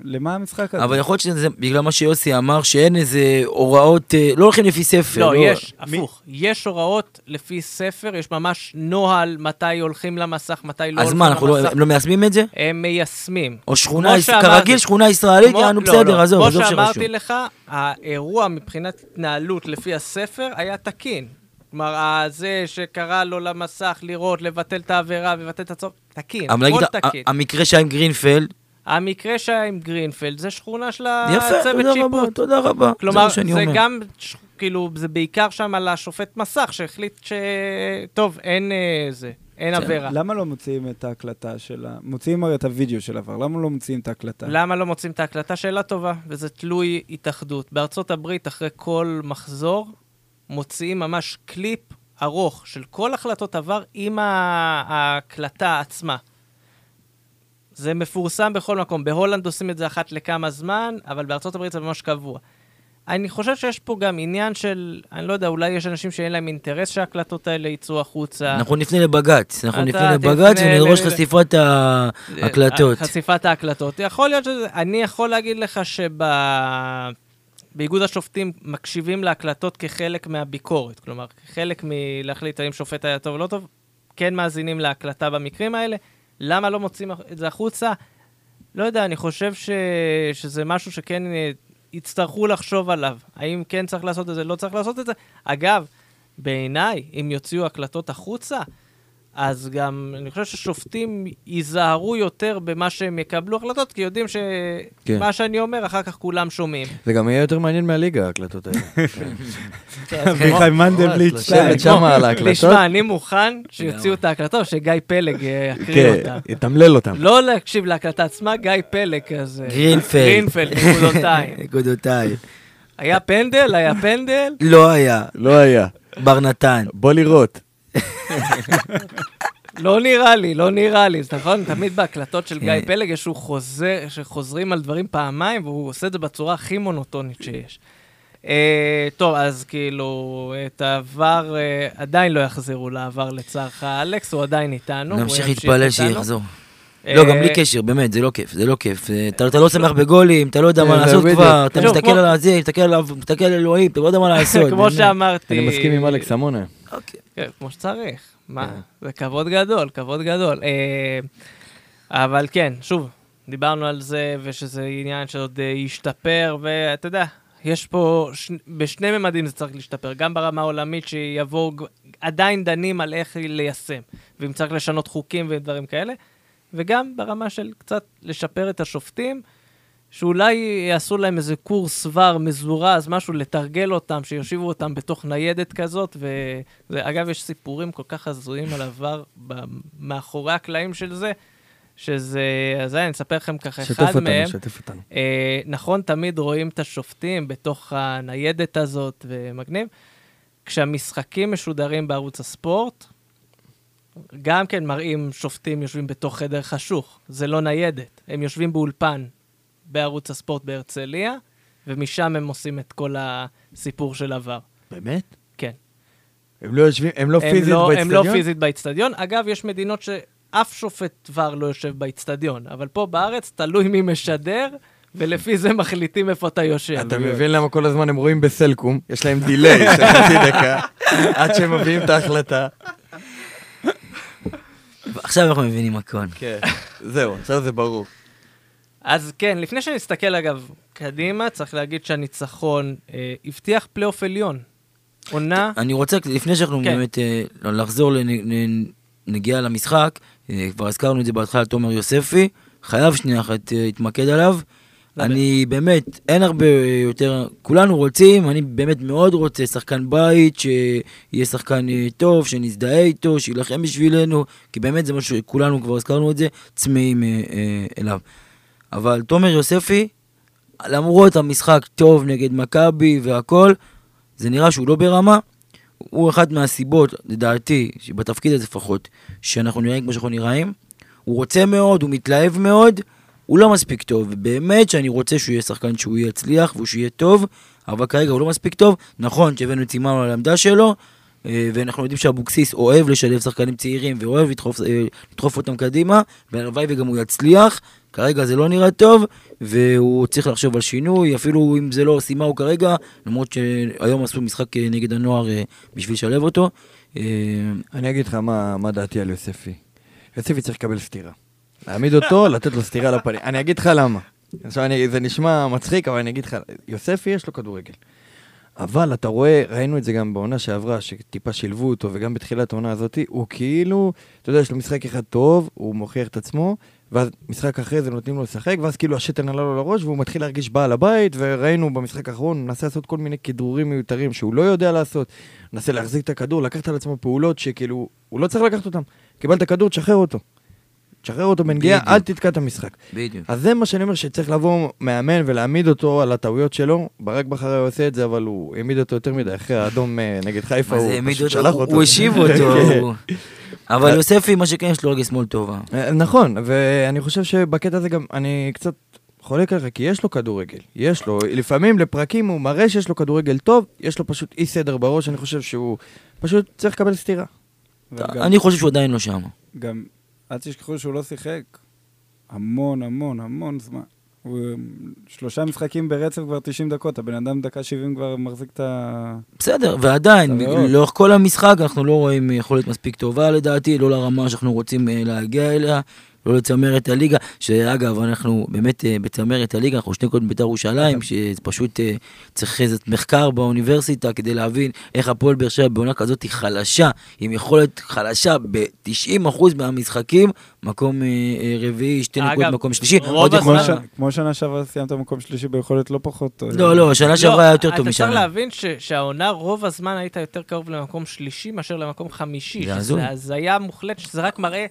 למה המשחק הזה? אבל יכול להיות שזה בגלל מה שיוסי אמר, שאין איזה הוראות, לא הולכים לפי ספר. לא, יש, הפוך. יש הוראות לפי ספר, יש ממש נוהל מתי הולכים למסך, מתי לא הולכים למסך. אז מה, הם לא מיישמים את זה? הם מיישמים. או שכונה, כרגיל, שכונה ישראלית, יענו בסדר, עזוב, עזוב שרשום. כמו שאמרתי לך, האירוע מבחינת התנהלות לפי הספר היה תקין. כלומר, זה שקרא לו למסך לראות, לבטל את העבירה, לבטל את הצור, תקין, כל תקין. המקרה שהיה עם גרינפלד? המקרה שהיה עם גרינפלד, זה שכונה של הצוות שיפוט. תודה רבה. כלומר, זה גם, כאילו, זה בעיקר שם על השופט מסך, שהחליט ש... טוב, אין עבירה. למה לא מוציאים את ההקלטה שלה? מוציאים הרי את הוידאו של עבר, למה לא מוציאים את ההקלטה? למה לא מוציאים את ההקלטה? שאלה טובה, וזה תלוי התאחדות. בארצות הברית, אחרי כל מחזור, מוציאים ממש קליפ ארוך של כל החלטות עבר עם ההקלטה עצמה. זה מפורסם בכל מקום. בהולנד עושים את זה אחת לכמה זמן, אבל בארצות הברית זה ממש קבוע. אני חושב שיש פה גם עניין של, אני לא יודע, אולי יש אנשים שאין להם אינטרס שההקלטות האלה ייצאו החוצה. אנחנו נפנה לבג"ץ. אנחנו נפנה לבג"ץ ונדרוש חשיפת ההקלטות. חשיפת ההקלטות. יכול להיות שזה, אני יכול להגיד לך באיגוד השופטים מקשיבים להקלטות כחלק מהביקורת, כלומר, חלק מלהחליט האם שופט היה טוב או לא טוב, כן מאזינים להקלטה במקרים האלה, למה לא מוצאים את זה החוצה? לא יודע, אני חושב שזה משהו שכן יצטרכו לחשוב עליו, האם כן צריך לעשות את זה, לא צריך לעשות את זה. אגב, בעיניי, אם יוציאו הקלטות החוצה, אז גם אני חושב ששופטים ייזהרו יותר במה שהם יקבלו החלטות, כי יודעים שמה שאני אומר, אחר כך כולם שומעים. זה גם יהיה יותר מעניין מהליגה, ההקלטות האלה. אביחי מנדלבליט שם על ההקלטות. נשמע, אני מוכן שיוציאו את ההקלטות, שגיא פלג יקריא אותם. כן, יתמלל אותם. לא להקשיב להקלטה עצמה, גיא פלג כזה. גרינפלד, נקודותיים. היה פנדל? היה פנדל? לא היה. לא היה. בר נתן. בוא לראות. לא נראה לי, נכון? תמיד בהקלטות של גיא פלג יש שהוא חוזר, שחוזרים על דברים פעמיים, והוא עושה את זה בצורה הכי מונוטונית שיש. טוב, אז כאילו, את העבר עדיין לא יחזרו לעבר לצערך. אלכס הוא עדיין איתנו. נמשיך להתפלל שיחזור. לא, גם בלי קשר, באמת, זה לא כיף, זה לא כיף. אתה לא שמח בגולים, אתה לא יודע מה לעשות כבר, אתה מסתכל על זה, מסתכל על אלוהים, אתה לא יודע מה לעשות. כמו שאמרתי... אני מסכים עם אלכס המונה. אוקיי. כמו שצריך. מה? זה כבוד גדול, כבוד גדול. אבל כן, שוב, דיברנו על זה, ושזה עניין שעוד ישתפר, ואתה יודע, יש פה, בשני ממדים זה צריך להשתפר, גם ברמה העולמית שיבואו, עדיין דנים על איך ליישם, ואם צריך לשנות חוקים ודברים כאלה, וגם ברמה של קצת לשפר את השופטים, שאולי יעשו להם איזה קורס סבר מזורז, משהו לתרגל אותם, שיושיבו אותם בתוך ניידת כזאת, ואגב, יש סיפורים כל כך הזויים על עבר, מאחורי הקלעים של זה, אז אני אספר לכם ככה אחד מהם. שתף אותנו. נכון, תמיד רואים את השופטים בתוך הניידת הזאת ומגניב, כשהמשחקים משודרים בערוץ הספורט, גם כן מראים שופטים יושבים בתוך חדר חשוך, זה לא ניידת, הם יושבים באולפן בערוץ הספורט בהרצליה, ומשם הם עושים את כל הסיפור של עבר. באמת? כן. הם לא יושבים, הם לא פיזית באצטדיון? הם לא פיזית באצטדיון. אגב, יש מדינות שאף שופט ור לא יושב באצטדיון, אבל פה בארץ תלוי מי משדר, ולפי זה מחליטים איפה אתה יושב. אתה מבין למה כל הזמן הם רואים בסלקום, יש להם דילי של חצי דקה, עד שהם מביאים את ההחלטה. עכשיו אנחנו מבינים הכל. כן, זהו, עכשיו זה ברור. אז כן, לפני שנסתכל אגב קדימה, צריך להגיד שהניצחון הבטיח פלייאוף עליון. עונה... אני רוצה, לפני שאנחנו באמת לחזור לנגיעה למשחק, כבר הזכרנו את זה בהתחלה, תומר יוספי, חייב שנייה אחת להתמקד עליו. אני באמת, אין הרבה יותר, כולנו רוצים, אני באמת מאוד רוצה שחקן בית, שיהיה שחקן טוב, שנזדהה איתו, שילחם בשבילנו, כי באמת זה משהו, כולנו כבר הזכרנו את זה, צמאים אליו. אבל תומר יוספי, למרות המשחק טוב נגד מכבי והכל, זה נראה שהוא לא ברמה, הוא אחת מהסיבות, לדעתי, שבתפקיד הזה פחות, שאנחנו נראים כמו שאנחנו נראים, הוא רוצה מאוד, הוא מתלהב מאוד, הוא לא מספיק טוב, ובאמת שאני רוצה שהוא יהיה שחקן שהוא יצליח והוא שיהיה טוב, אבל כרגע הוא לא מספיק טוב, נכון שהבאנו צימנו על העמדה שלו, ואנחנו יודעים שהבוקסיס אוהב לשלב שחקנים צעירים, ואוהב לדחוף אותם קדימה, והלוואי וגם הוא יצליח, כרגע זה לא נראה טוב, והוא צריך לחשוב על שינוי, אפילו אם זה לא סימה הוא כרגע, למרות שהיום עשו משחק נגד הנוער בשביל לשלב אותו. אני אגיד לך מה דעתי על יוספי. יוספי צריך לקבל סתירה. להעמיד אותו, לתת לו סתירה לפנים. אני אגיד לך למה. עכשיו זה נשמע מצחיק, אבל אני אגיד לך, יוספי יש לו כדורגל. אבל אתה רואה, ראינו את זה גם בעונה שעברה, שטיפה שילבו אותו, וגם בתחילת העונה הזאת, הוא כאילו, אתה יודע, יש לו משחק אחד טוב, הוא מוכיח את עצמו, ואז משחק אחרי זה נותנים לו לשחק, ואז כאילו השטן עלה לו לראש, והוא מתחיל להרגיש בעל הבית, וראינו במשחק האחרון, הוא נסה לעשות כל מיני כדרורים מיותרים שהוא לא יודע לעשות, נסה להחזיק את הכדור, לקחת על עצמו פעולות שכאילו, הוא לא צריך לקחת אותם, קיבל את הכדור, תשחרר אותו. תשחרר אותו בנגיעה, אל תתקע את המשחק. אז זה מה שאני אומר שצריך לבוא מאמן ולהעמיד אותו על הטעויות שלו. ברק בחר הוא עושה את זה, אבל הוא העמיד אותו יותר מדי. אחרי האדום נגד חיפה, הוא פשוט שלח אותו. הוא השיב אותו. אבל יוספי, מה שכן, יש לו רגל שמאל טובה. נכון, ואני חושב שבקטע הזה גם אני קצת חולק עליך, כי יש לו כדורגל. יש לו, לפעמים לפרקים הוא מראה שיש לו כדורגל טוב, יש לו פשוט אי סדר בראש, אני חושב שהוא פשוט צריך לקבל סתירה. אני חושב שהוא עדיין לא שם. גם עד ששכחו שהוא לא שיחק המון, המון, המון זמן. הוא... 3 משחקים ברצף כבר 90 דקות, הבן אדם דקה 70 כבר מחזיק את ה... בסדר, ועדיין, לאורך כל המשחק אנחנו לא רואים יכולת מספיק טובה לדעתי, לא לרמה שאנחנו רוצים להגיע אליה, לא לצמרת הליגה, שאגב, אנחנו באמת בצמרת הליגה, אנחנו שני קודם ביתר ירושלים, שפשוט צריך איזה מחקר באוניברסיטה, כדי להבין איך הפועל באר שבע בעונה כזאת היא חלשה, עם יכולת חלשה ב-90% מהמשחקים, מקום רביעי, 2 נקודות, מקום שלישי. כמו שנה שעברה סיימת מקום שלישי ביכולת לא פחות. לא, שנה שעברה היה יותר טוב משנה. אתה צריך להבין שהעונה רוב הזמן היית יותר קרוב למקום שלישי, מאשר למקום חמישי. זה היה מוחלט, שזה רק מראה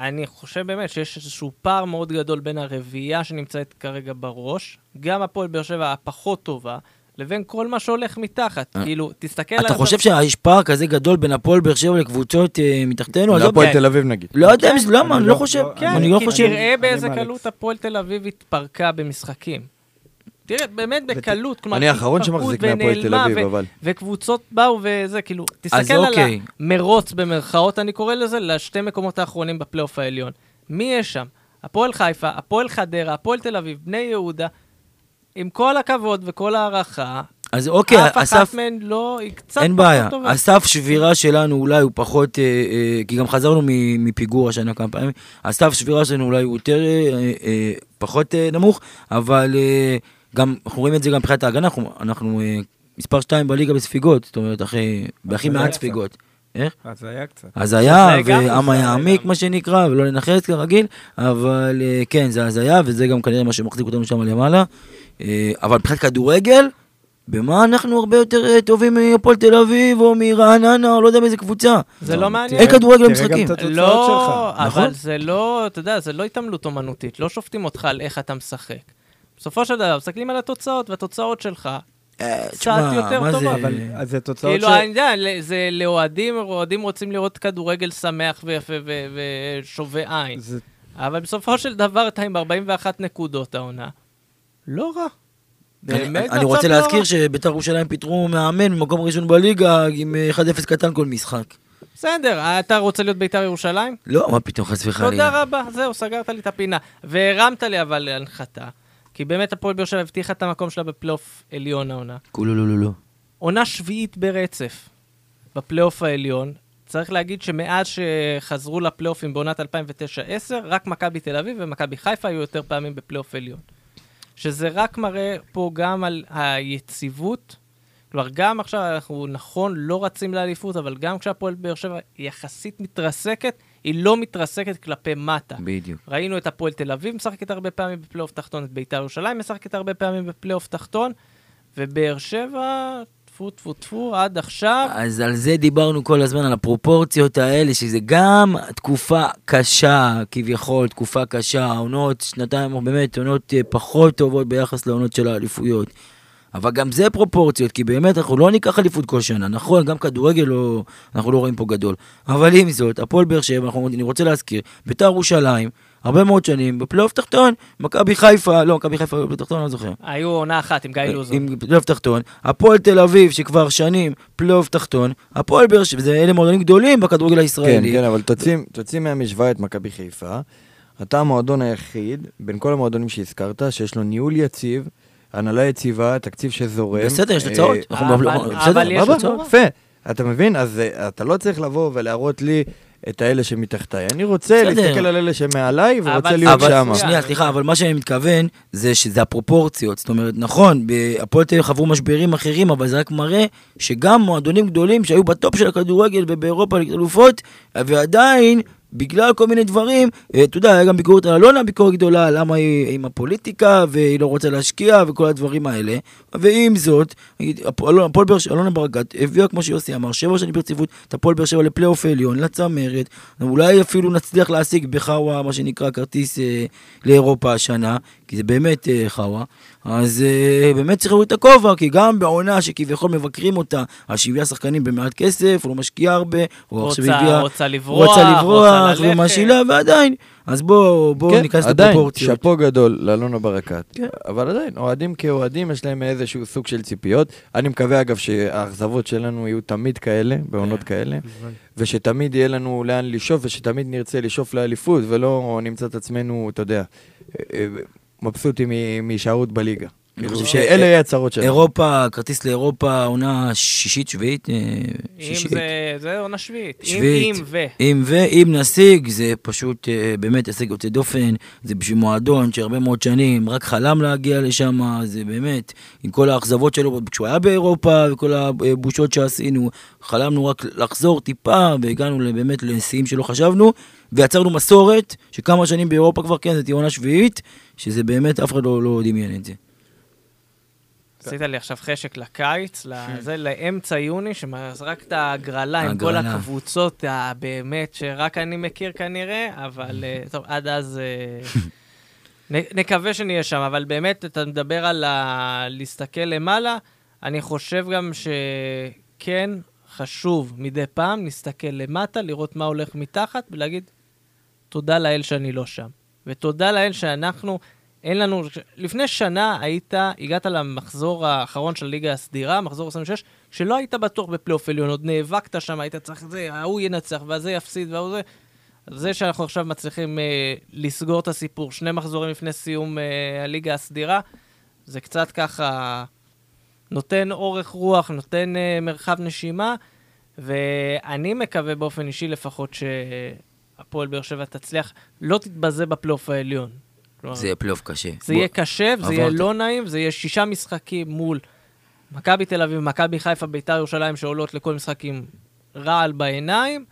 אני חושב באמת שיש איזשהו פער מאוד גדול בין הרביעייה שנמצאת כרגע בראש, גם הפועל באר שבע הפחות טובה, לבין כל מה שהולך מתחת. כאילו, תסתכל... אתה חושב שיש פער כזה גדול בין הפועל באר שבע לקבוצות מתחתנו? להפועל תל אביב נגיד. לא יודע, למה? אני לא חושב. כן, כי תראה באיזה קלות הפועל תל אביב התפרקה במשחקים. תראה, באמת בקלות, כלומר, אני האחרון שמחזיק מהפועל תל אביב, אבל... וקבוצות באו וזה, כאילו, תסתכל על המרוץ במרכאות, אני קורא לזה, לשתי מקומות האחרונים בפלייאוף העליון. מי יש שם? הפועל חיפה, הפועל חדרה, הפועל תל אביב, בני יהודה, עם כל הכבוד וכל הערכה, אז אוקיי, אסף... אין בעיה, אסף שבירה שלנו אולי הוא פחות, כי גם חזרנו מפיגור השנה כמה פעמים, אסף שבירה שלנו אולי הוא יותר, פחות נמוך, אבל... גם, אנחנו רואים את זה גם מבחינת ההגנה, אנחנו מספר 2 בליגה בספיגות, זאת אומרת, בהכי מעט ספיגות. איך? אז היה קצת. אז היה, ועם היה עמיק, מה שנקרא, ולא לנחץ כרגיל, אבל כן, זה אז היה, וזה גם כנראה מה שמחזיק אותנו שם למעלה. אבל מבחינת כדורגל, במה אנחנו הרבה יותר טובים מהפועל תל אביב, או מרעננה, או לא יודע מאיזה קבוצה. זה לא מעניין. אין כדורגל במשחקים. לא, אבל זה לא, אתה יודע, זה לא התעמלות אומנותית, לא שופטים אותך על איך אתה משחק. בסופו של דבר, מסתכלים על התוצאות, והתוצאות שלך קצת יותר טובה, אבל זה תוצאות כאילו, אני יודע, זה לאוהדים, אוהדים רוצים לראות כדורגל שמח ויפה ושווה עין. אבל בסופו של דבר, אתה עם 41 נקודות העונה. לא רע. אני רוצה להזכיר שביתר ירושלים פיתרו מאמן במקום ראשון בליגה עם 1-0 קטן כל משחק. בסדר, אתה רוצה להיות ביתר ירושלים? לא, מה פתאום חס וחלילה. תודה רבה, זהו, סגרת לי את הפינה. והרמת לי אבל להנחתה. כי באמת הפועל באר שבע הבטיחה את המקום שלה בפלייאוף עליון העונה. כולו לא, לא, לא. עונה שביעית ברצף בפלייאוף העליון. צריך להגיד שמאז שחזרו לפלייאופים בעונת 2009-2010, רק מכבי תל אביב ומכבי חיפה היו יותר פעמים בפלייאוף עליון. שזה רק מראה פה גם על היציבות. כלומר, גם עכשיו אנחנו נכון לא רצים לאליפות, אבל גם כשהפועל באר שבע יחסית מתרסקת, היא לא מתרסקת כלפי מטה. בדיוק. ראינו את הפועל תל אביב משחקת הרבה פעמים בפלייאוף תחתון, את ביתר ירושלים משחקת הרבה פעמים בפלייאוף תחתון, ובאר שבע, טפו טפו טפו, עד עכשיו. אז על זה דיברנו כל הזמן, על הפרופורציות האלה, שזה גם תקופה קשה, כביכול, תקופה קשה, העונות, שנתיים, באמת, עונות פחות טובות ביחס לעונות של האליפויות. אבל גם זה פרופורציות, כי באמת אנחנו לא ניקח אליפות כל שנה, נכון, גם כדורגל לא, אנחנו לא רואים פה גדול, אבל עם זאת, הפועל באר שבע, אני רוצה להזכיר, ביתר ירושלים, הרבה מאוד שנים, בפלייאוף תחתון, מכבי חיפה, לא, מכבי חיפה, בפלייאוף תחתון, לא זוכר. היו עונה אחת עם גיא לוזון. עם פלייאוף תחתון, הפועל תל אביב, שכבר שנים, פלייאוף תחתון, הפועל באר שבע, זה אלה מועדונים גדולים בכדורגל הישראלי. כן, כן, אבל תוציא מהמשוואה את מכבי חיפה, אתה המועדון היחיד, בין כל המועדונים שהזכרת, שיש לו ניהול יציב, הנהלה יציבה, תקציב שזורם. בסדר, יש תוצאות. אבל יש תוצאות. יפה, אתה מבין? אז אתה לא צריך לבוא ולהראות לי את האלה שמתחתיי. אני רוצה להסתכל על אלה שמעליי ורוצה להיות שם. שנייה, סליחה, אבל מה שאני מתכוון זה שזה הפרופורציות. זאת אומרת, נכון, הפועל תל אביב חברו משברים אחרים, אבל זה רק מראה שגם מועדונים גדולים שהיו בטופ של הכדורגל ובאירופה לגלופות, ועדיין בגלל כל מיני דברים, אתה יודע, היה גם ביקורת על אלונה, ביקורת גדולה, למה היא עם הפוליטיקה, והיא לא רוצה להשקיע, וכל הדברים האלה, ועם זאת, אלונה ברכה הביאה, כמו שיוסי אמר, 7 שנים ברציפות, את הפועל באר שבע לפלייאוף העליון, לצמרת, אולי אפילו נצליח להשיג בחווה, מה שנקרא, כרטיס לאירופה השנה, כי זה באמת חווה, אז באמת צריך לראות את הכובע, כי גם בעונה שכביכול מבקרים אותה, השביעה שחקנים במעט כסף, הוא לא משקיע הרבה, רוצה לברוח, ומשילה, ועדיין. אז בואו ניכנס לפרופורציות. עדיין, שפו גדול לאלונה ברקת. אבל עדיין, אוהדים כאוהדים, יש להם איזשהו סוג של ציפיות. אני מקווה, אגב, שהאכזבות שלנו יהיו תמיד כאלה, בעונות כאלה, ושתמיד יהיה לנו לאן לשאוף, ושתמיד נרצה לשאוף לאליפות, ולא נמצא את עצמנו, אתה יודע, מבסוטים מהישארות בליגה. אלה יהיה הצהרות שלנו. אירופה, כרטיס לאירופה, עונה שישית, שביעית? זה עונה שביעית. אם נשיג, זה פשוט באמת הישג יוצא דופן, זה בשביל מועדון שהרבה מאוד שנים רק חלם להגיע לשם, זה באמת, עם כל האכזבות שלו, כשהוא היה באירופה וכל הבושות שעשינו, חלמנו רק לחזור טיפה, והגענו באמת לשיאים שלא חשבנו, ויצרנו מסורת, שכמה שנים באירופה כבר כן, זה תהיה עונה שביעית, שזה באמת אף אחד לא דמיין את זה. עשית לי עכשיו חשק לקיץ, זה לאמצע יוני, שרק את הגרלה עם כל הקבוצות, באמת שרק אני מכיר כנראה, אבל טוב, עד אז נקווה שנהיה שם, אבל באמת אתה מדבר על להסתכל למעלה, אני חושב גם שכן חשוב מדי פעם, נסתכל למטה, לראות מה הולך מתחת, ולהגיד תודה לאל שאני לא שם, ותודה לאל שאנחנו אין לנו, לפני שנה הגעת למחזור האחרון של הליגה הסדירה, מחזור 26, שלא היית בטוח בפלייאוף עליון, עוד נאבקת שם, היית צריך זה, ההוא ינצח, והזה יפסיד, והוא זה. זה שאנחנו עכשיו מצליחים לסגור את הסיפור, 2 מחזורים לפני סיום הליגה הסדירה, זה קצת ככה נותן אורך רוח, נותן מרחב נשימה, ואני מקווה באופן אישי לפחות שהפועל באר שבע תצליח, לא תתבזה בפלייאוף העליון. זה יהיה פלייאוף קשה. זה יהיה קשה, זה יהיה לא נעים, זה יהיה 6 משחקים מול מכבי תל אביב, מכבי חיפה, ביתר ירושלים, שעולות לכל משחקים רעל בעיניים,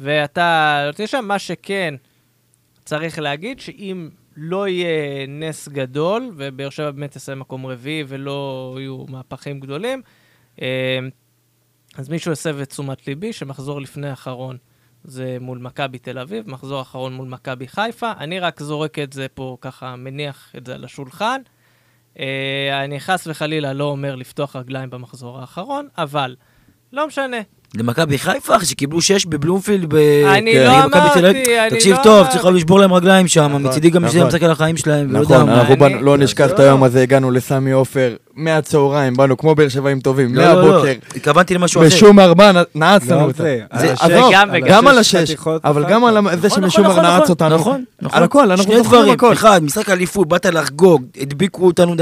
ואתה, לא תשמע, מה שכן צריך להגיד, שאם לא יהיה נס גדול, ובאר שבע באמת יעשה מקום רביעי, ולא יהיו מהפכים גדולים, אז מישהו יסב את תשומת ליבי, שמחזור לפני האחרון, זה מול מכבי תל אביב, מחזור אחרון מול מכבי חיפה, אני רק זורק את זה פה ככה, מניח את זה על השולחן, אני חס וחלילה לא אומר לפתוח רגליים במחזור האחרון, אבל לא משנה. למכבי חיפה שקיבלו 6 בבלומפילד, אני לא אמרתי, תקשיב טוב, צריך לשבור להם רגליים שם, מצידי גם שזה ימצק על החיים שלהם. נכון, אנחנו לא נשכח את היום הזה, הגענו לסמי עופר, מהצהריים, באנו כמו באר שבעים טובים, מהבוקר. התכוונתי למשהו אחר. בשום ארבע נעצנו אותה. גם על השש, אבל גם על זה שמשום ארבע נעצ אותנו. נכון, נכון. על הכל, אנחנו זוכרים הכל. אחד, משחק אליפות, באת לחגוג, הדביקו אותנו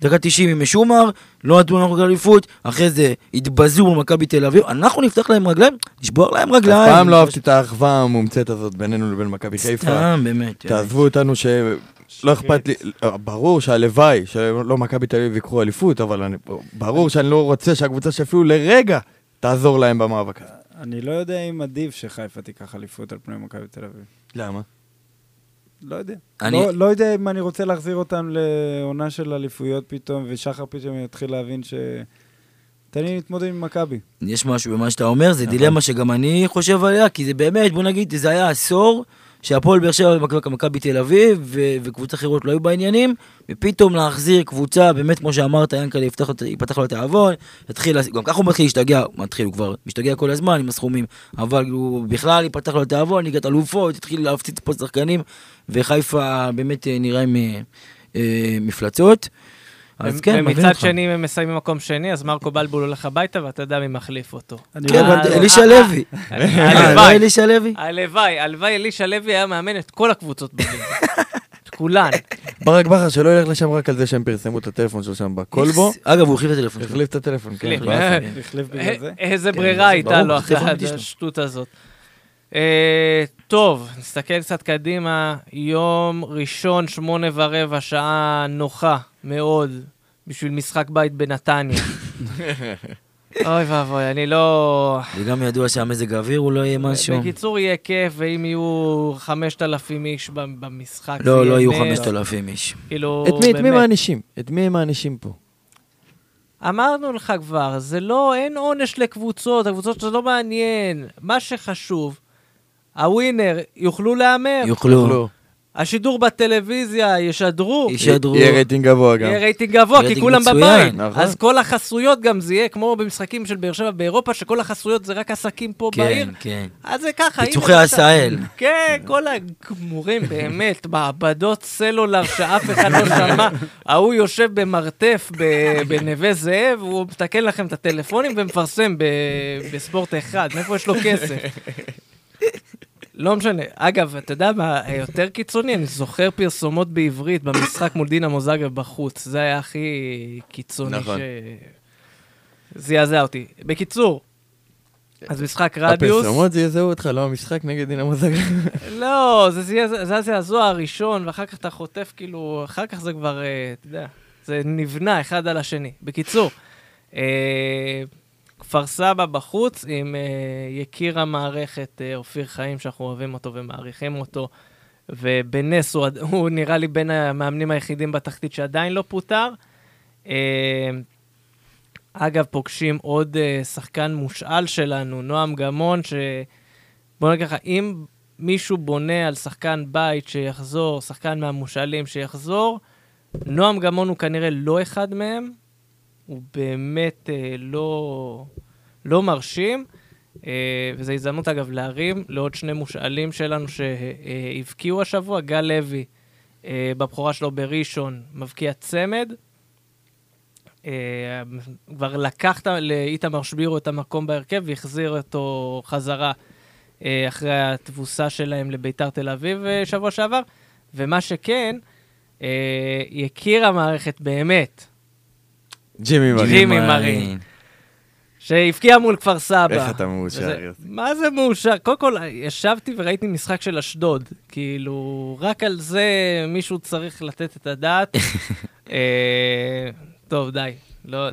דקה 90 עם משומר, לא נתנו לנו אליפות, אחרי זה התבזו במכבי תל אביב, אנחנו נפתח להם רגליים, נשבור להם רגליים. אף פעם לא אהבתי את האחווה המומצאת הזאת בינינו לבין מכבי חיפה. תעזבו אותנו ש... לא אכפת לי, ברור שהלוואי, שלא מכבי תל אביב יקחו אליפות, אבל ברור שאני לא רוצה שהקבוצה שאפילו לרגע תעזור להם במאבק הזה. אני לא יודע אם עדיף שחיפה תיקח אליפות על פני מכבי תל אביב. למה? לא יודע. לא יודע אם אני רוצה להחזיר אותם לעונה של אליפויות פתאום, ושחר פתאום יתחיל להבין ש... תן לי להתמודד עם מכבי. יש משהו במה שאתה אומר, זה דילמה שגם אני חושב עליה, כי זה באמת, בוא נגיד, זה היה עשור, שהפועל באר שבע מכבי תל אביב וקבוצה אחרות לא היו בעניינים, ופתאום להחזיר קבוצה, באמת כמו שאמרת, ינקה יפתח לו את העוון, גם ככה הוא מתחיל להשתגע, הוא כבר משתגע כל הזמן עם הסכומים, אבל הוא בכלל יפתח לו את העוון, ניגת אלופות, התחיל להפציץ פה שחקנים, וחיפה באמת נראה עם מפלצות. ומצד שני הם מסיימים מקום שני, אז מרקו בלבוא הולך הביתה ואתה יודע מי מחליף אותו. אלישע לוי. אלישע לוי. הלוואי, אלישע לוי היה מאמן את כל הקבוצות בליגה. את כולן. ברק בחר שלא ילך לשם רק על זה שהם פרסמו את הטלפון שלו שם בקולבו. אגב, הוא החליף את הטלפון. החליף את הטלפון, כן. איזה ברירה הייתה לו אחרי השטות הזאת. טוב, נסתכל קצת קדימה, יום ראשון 8:15, שעה נוחה מאוד בשביל משחק בית בנתניה. אוי ואבוי, אני לא... וגם ידוע שהמזג האוויר הוא לא יהיה משהו. בקיצור יהיה כיף, ואם יהיו 5,000 איש במשחק... לא יהיו 5,000 איש. את מי מאנשים? את מי מאנשים פה? אמרנו לך כבר, זה לא, אין עונש לקבוצות, הקבוצות זה לא מעניין. מה שחשוב, הווינר יוכלו לאמר. יוכלו. השידור בטלוויזיה ישדרו. יהיה רייטינג גבוה גם. יהיה רייטינג גבוה, כי כולם בבית. אז כל החסויות גם זה יהיה, כמו במשחקים של באר שבע באירופה, שכל החסויות זה רק עסקים פה בעיר. כן. אז זה ככה. פיצוחי הסהל. כן, כל הגמורים באמת, מעבדות סלולר שאף אחד לא שמע. ההוא יושב במרתף בנווה זאב, הוא מתקן לכם את הטלפונים ומפרסם בספורט אחד. מאיפה יש לו כסף? לא משנה. אגב, אתה יודע מה, יותר קיצוני, אני זוכר פרסומות בעברית במשחק מול דינמו זאגרב בחוץ. זה היה הכי קיצוני שזעזע אותי. בקיצור, אז משחק רדיוס... הפרסומות זעזעו אותך, לא המשחק נגד דינמו זאגרב. לא, זה זעזוע הראשון, ואחר כך אתה חוטף כאילו, אחר כך זה כבר, אתה יודע, זה נבנה אחד על השני. בקיצור, כפר סבא בחוץ עם יקיר המערכת אופיר חיים, שאנחנו אוהבים אותו ומעריכים אותו, ובנס הוא נראה לי בין המאמנים היחידים בתחתית שעדיין לא פותר. אגב, פוגשים עוד שחקן מושאל שלנו, נועם גמון, שבוא נגיד ככה, אם מישהו בונה על שחקן בית שיחזור, שחקן מהמושאלים שיחזור, נועם גמון הוא כנראה לא אחד מהם, הוא באמת לא מרשים, וזו הזדמנות אגב להרים לעוד שני מושאלים שלנו שהבקיעו השבוע, גל לוי בבחורה שלו בראשון מבקיע צמד, כבר לקח לאיתמר שבירו את המקום בהרכב והחזיר אותו חזרה אחרי התבוסה שלהם לביתר תל אביב שבוע שעבר, ומה שכן, יקיר המערכת באמת, ג'ימי מרין, שהפקיע מול כפר סבא. איך אתה מאושר? מה זה מאושר? קודם כל, ישבתי וראיתי משחק של אשדוד, כאילו, רק על זה מישהו צריך לתת את הדעת. טוב,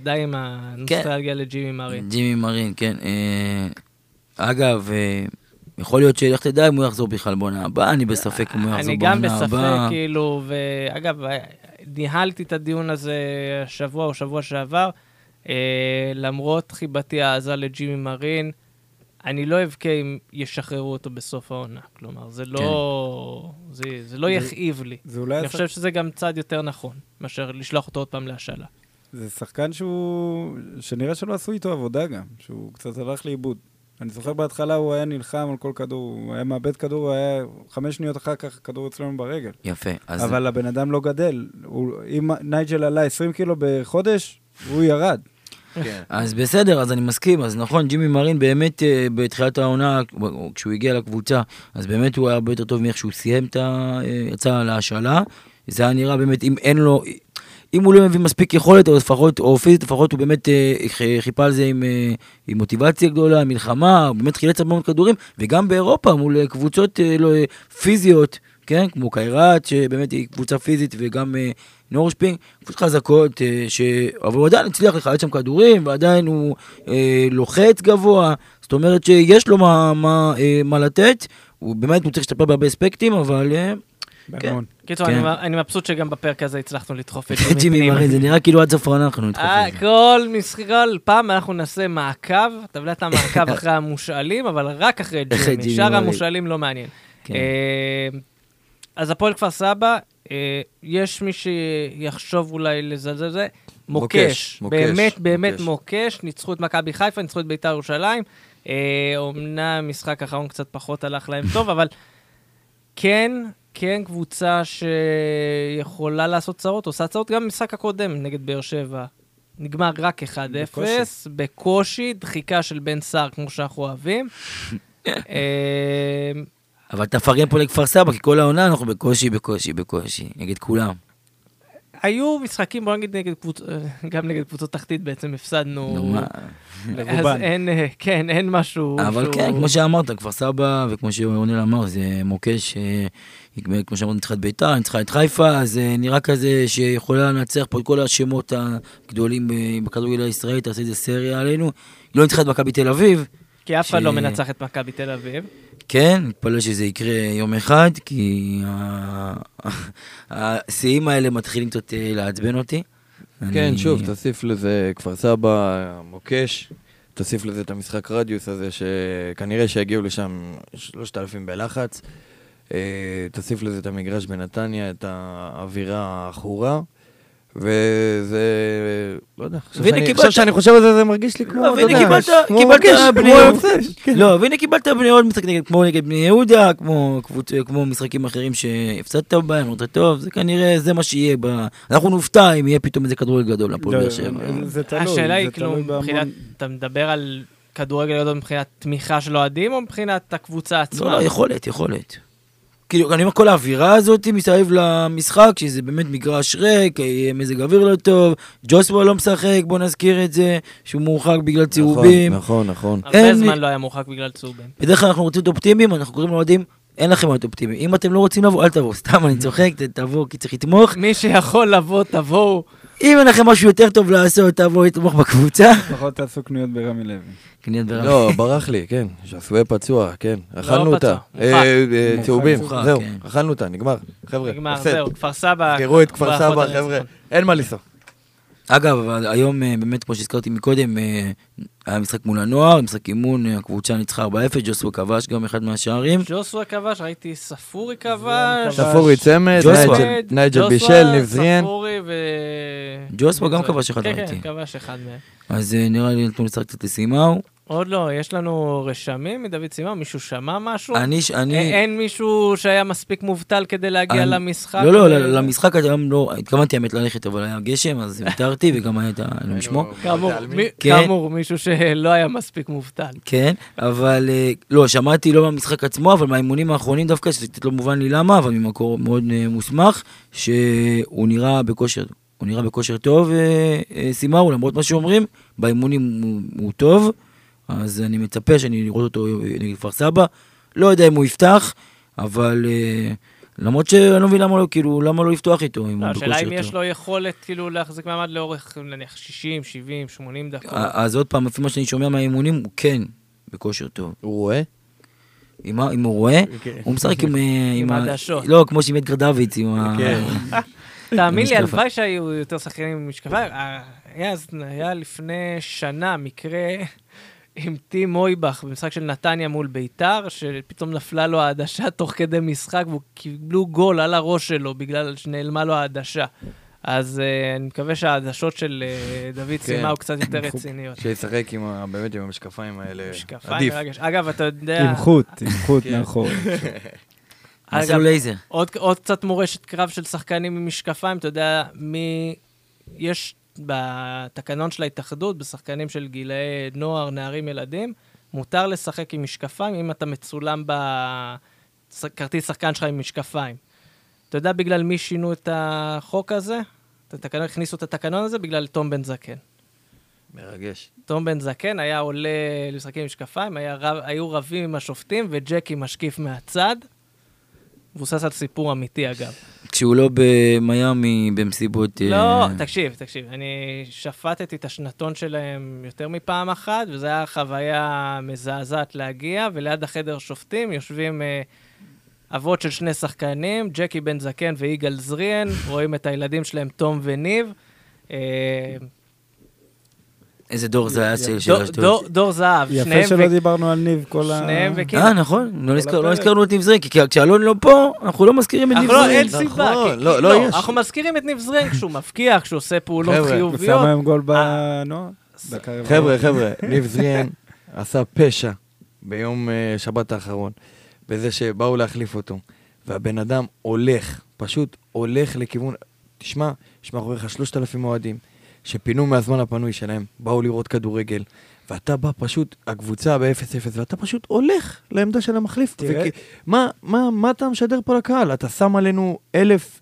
די עם הנוסטלגיה לג'ימי מרין. ג'ימי מרין, כן. אגב, יכול להיות שילך תדע אם הוא יחזור בכלל בעונה הבאה, אני בספק אם הוא יחזור בעונה הבאה. אני גם בספק, כאילו, ואגב... ניהלתי את הדיון הזה שבוע או שבוע שעבר, למרות חיבתי העזה לג'ימי מרין, אני לא אבכה אם ישחררו אותו בסוף העונה, כלומר, זה לא... זה לא יכאיב לי. אני חושב שזה גם צעד יותר נכון, מאשר לשלוח אותו עוד פעם להשאלה. זה שחקן שהוא... שנראה שלא עשו איתו עבודה גם, שהוא קצת הלך לאיבוד. אני זוכר בהתחלה הוא היה נלחם על כל כדור, הוא היה מאבד כדור, הוא היה 5 שניות אחר כך כדור אצלנו ברגל. יפה, אז... אבל הבן אדם לא גדל. אם נייג'ל עלה 20 קילו בחודש, הוא ירד. אז בסדר, אז אני מסכים, אז נכון, ג'ימי מרין באמת בתחילת העונה, כשהוא הגיע לקבוצה, אז באמת הוא היה הרבה יותר טוב מאיך שהוא סיים את היצאה להשאלה, זה היה נראה באמת, אם אין לו, אם הוא לא מביא מספיק יכולת, או לפחות, או פיזית, לפחות הוא באמת חיפה על זה עם מוטיבציה גדולה, מלחמה, הוא באמת חילץ הרבה מאוד כדורים, וגם באירופה, מול קבוצות פיזיות, כן, כמו קיירת, שבאמת היא קבוצה פיזית, וגם נורשפינג, קבוצות חזקות, אבל הוא עדיין הצליח לחלץ שם כדורים, ועדיין הוא לוחץ גבוה, זאת אומרת שיש לו מה לתת, הוא באמת צריך להשתפר בהרבה אספקטים, אבל... קיצור, אני מבסוט שגם בפרק הזה הצלחנו לדחוף את ג'ימי מרין, זה נראה כאילו עד ספרן אנחנו נדחופים. כל פעם אנחנו נעשה מעקב, טבלת המעקב אחרי המושאלים, אבל רק אחרי ג'ימי, שאר המושאלים לא מעניין. אז הפועל כפר סבא, יש מי שיחשוב אולי לזלזל זה, מוקש. באמת, באמת מוקש. ניצחו את מכבי חיפה, ניצחו את ביתר ירושלים. אומנם משחק האחרון קצת פחות הלך להם טוב, אבל כן קבוצה שיכולה לעשות צרות, עושה צרות גם במשחק הקודם נגד באר שבע. נגמר רק 1-0, בקושי, דחיקה של בן שר, כמו שאנחנו אוהבים. אבל תפרגן פה לכפר סבא, כי כל העונה אנחנו בקושי, נגד כולם. היו משחקים, בוא נגיד, גם נגד קבוצות תחתית בעצם הפסדנו. אז אין משהו... אבל כן, כמו שאמרת, כפר סבא, וכמו שאורנל אמר, זה מוקש, כמו שאמרת, נצחה את ביתר, נצחה את חיפה, אז נראה כזה שיכולה לנצח פה את כל השמות הגדולים בכדורגל הישראלי, תעשה את זה סריה עלינו. לא נצחה את מכבי תל אביב. כי אף אחד לא מנצח את מכבי תל אביב. כן, נתפלא שזה יקרה יום אחד, כי השיאים האלה מתחילים קצת לעצבן אותי. כן, שוב, תוסיף לזה כפר סבא, מוקש, תוסיף לזה את המשחק רדיוס הזה, שכנראה שהגיעו לשם 3,000 בלחץ, תוסיף לזה את המגרש בנתניה, את האווירה האחורה, וזה, לא יודע, עכשיו שאני חושב על זה, זה מרגיש לי כמו, והנה קיבלת עוד משחק כמו נגד בני יהודה, כמו משחקים אחרים שהפסדת בהם, אתה טוב, זה כנראה, זה מה שיהיה, אנחנו נופתע אם יהיה פתאום איזה כדורגל גדול לפועל באר שבע. השאלה היא כאילו, מבחינת, אתה מדבר על כדורגל גדול מבחינת תמיכה של אוהדים, או מבחינת הקבוצה עצמה? לא, יכולת. כאילו, אני אומר, כל האווירה הזאת מסביב למשחק, שזה באמת מגרש ריק, מזג אוויר לא טוב, ג'וסווה לא משחק, בוא נזכיר את זה, שהוא מורחק בגלל צהובים. נכון. הרבה זמן לא היה מורחק בגלל צהובים. בדרך כלל אנחנו רוצים את אופטימיים, אנחנו קוראים לועדים, אין לכם להיות אופטימיים. אם אתם לא רוצים לבוא, אל תבואו, סתם אני צוחק, תבואו, כי צריך לתמוך. מי שיכול לבוא, תבואו. אם אין לכם משהו יותר טוב לעשות, תבואו, תתמוך בקבוצה. פחות תעשו קניות ברמי לוי. קניות ברמי. לא, ברח לי, כן. שעשוי פצוע, כן. אכלנו אותה. צהובים, זהו. אכלנו אותה, נגמר. חבר'ה, זהו, כפר סבא. תראו את כפר סבא, חבר'ה. אין מה לנסוע. אגב, היום, באמת, כמו שהזכרתי מקודם, היה משחק מול הנוער, משחק אימון, הקבוצה ניצחה 4-0, ג'וסווה כבש גם אחד מהשערים. ג'וסווה כבש, ראיתי ספורי כבש. ספורי צמד, נייג'ל בישל, ניב זריאן. ספורי ו... ג'וסווה גם כבש אחד ראיתי. כן, כבש אחד מהם. אז נראה לי, נתנו לשחק קצת לסימאו. עוד לא, יש לנו רשמים מדוד סימאו, מישהו שמע משהו? אין מישהו שהיה מספיק מובטל כדי להגיע למשחק? לא, למשחק היום לא, התכוונתי האמת ללכת, אבל היה גשם, אז ויתרתי, וגם היה משמו. כאמור, מישהו שלא היה מספיק מובטל. כן, אבל לא, שמעתי לא במשחק עצמו, אבל מהאימונים האחרונים דווקא, שזה לא מובן לי למה, אבל ממקור מאוד מוסמך, שהוא נראה בכושר. הוא נראה בכושר טוב, סימאו, למרות מה שאומרים, באימונים הוא טוב. אז אני מצפה שאני לראות אותו נגד כפר סבא, לא יודע אם הוא יפתח, אבל למרות שאני לא מבין למה לא, כאילו, למה לא יפתוח איתו. השאלה אם יש לו יכולת כאילו להחזיק מעמד לאורך, נניח 60, 70, 80 דקות. אז עוד פעם, לפי מה שאני שומע מהאימונים, הוא כן בכושר טוב. הוא רואה? אם הוא רואה, הוא משחק עם הדשות. לא, כמו שימת גרדאביץ. תאמין לי, הלוואי שהיו יותר שחקנים עם משקפה. היה לפני שנה מקרה... עם טים מויבך במשחק של נתניה מול ביתר, שפתאום נפלה לו העדשה תוך כדי משחק, והוא קיבלו גול על הראש שלו, בגלל שנעלמה לו העדשה. אז אני מקווה שהעדשות של דוד סימה הוא קצת יותר רציניות. שיצחק באמת עם המשקפיים האלה, עדיף. אגב, אתה יודע... עם חוט, נכון. אגב, עוד קצת מורשת קרב של שחקנים עם משקפיים, אתה יודע, יש... בתקנון של ההתאחדות, בשחקנים של גילאי נוער, נערים, ילדים, מותר לשחק עם משקפיים, אם אתה מצולם בכרטיס שחקן שלך עם משקפיים. אתה יודע בגלל מי שינו את החוק הזה? הכניסו את התקנון הזה בגלל תום בן זקן. מרגש. תום בן זקן היה עולה לשחקים עם משקפיים, היו רבים עם השופטים, וג'קי משקיף מהצד, מבוסס על סיפור אמיתי, אגב. כשהוא לא במיימי, במסיבות... לא, תקשיב. אני שפטתי את השנתון שלהם יותר מפעם אחת, וזו הייתה חוויה מזעזעת להגיע, וליד החדר שופטים יושבים אבות של שני שחקנים, ג'קי בן זקן ואיגל זריאן, רואים את הילדים שלהם, תום וניב. איזה דור זהב של אשדוד. דור זהב. יפה שלא דיברנו על ניב כל ה... נכון, לא הזכרנו את ניב זריאן, כי כשאלון לא פה, אנחנו לא מזכירים את ניב זריאן. אין סיבה. אנחנו מזכירים את ניב זריאן כשהוא מבקיע, כשהוא עושה פעולות חיוביות. הוא שם היום גול בנוער. חבר'ה, ניב זריאן עשה פשע ביום שבת האחרון, בזה שבאו להחליף אותו, והבן אדם הולך, פשוט הולך לכיוון... תשמע, אחוריך 3,000 מועדים. שפינו מהזמן הפנוי שלהם, באו לראות כדורגל, ואתה בא פשוט, הקבוצה ב-0-0, ואתה פשוט הולך לעמדה של המחליף. מה אתה משדר פה לקהל? אתה שם עלינו 1,000,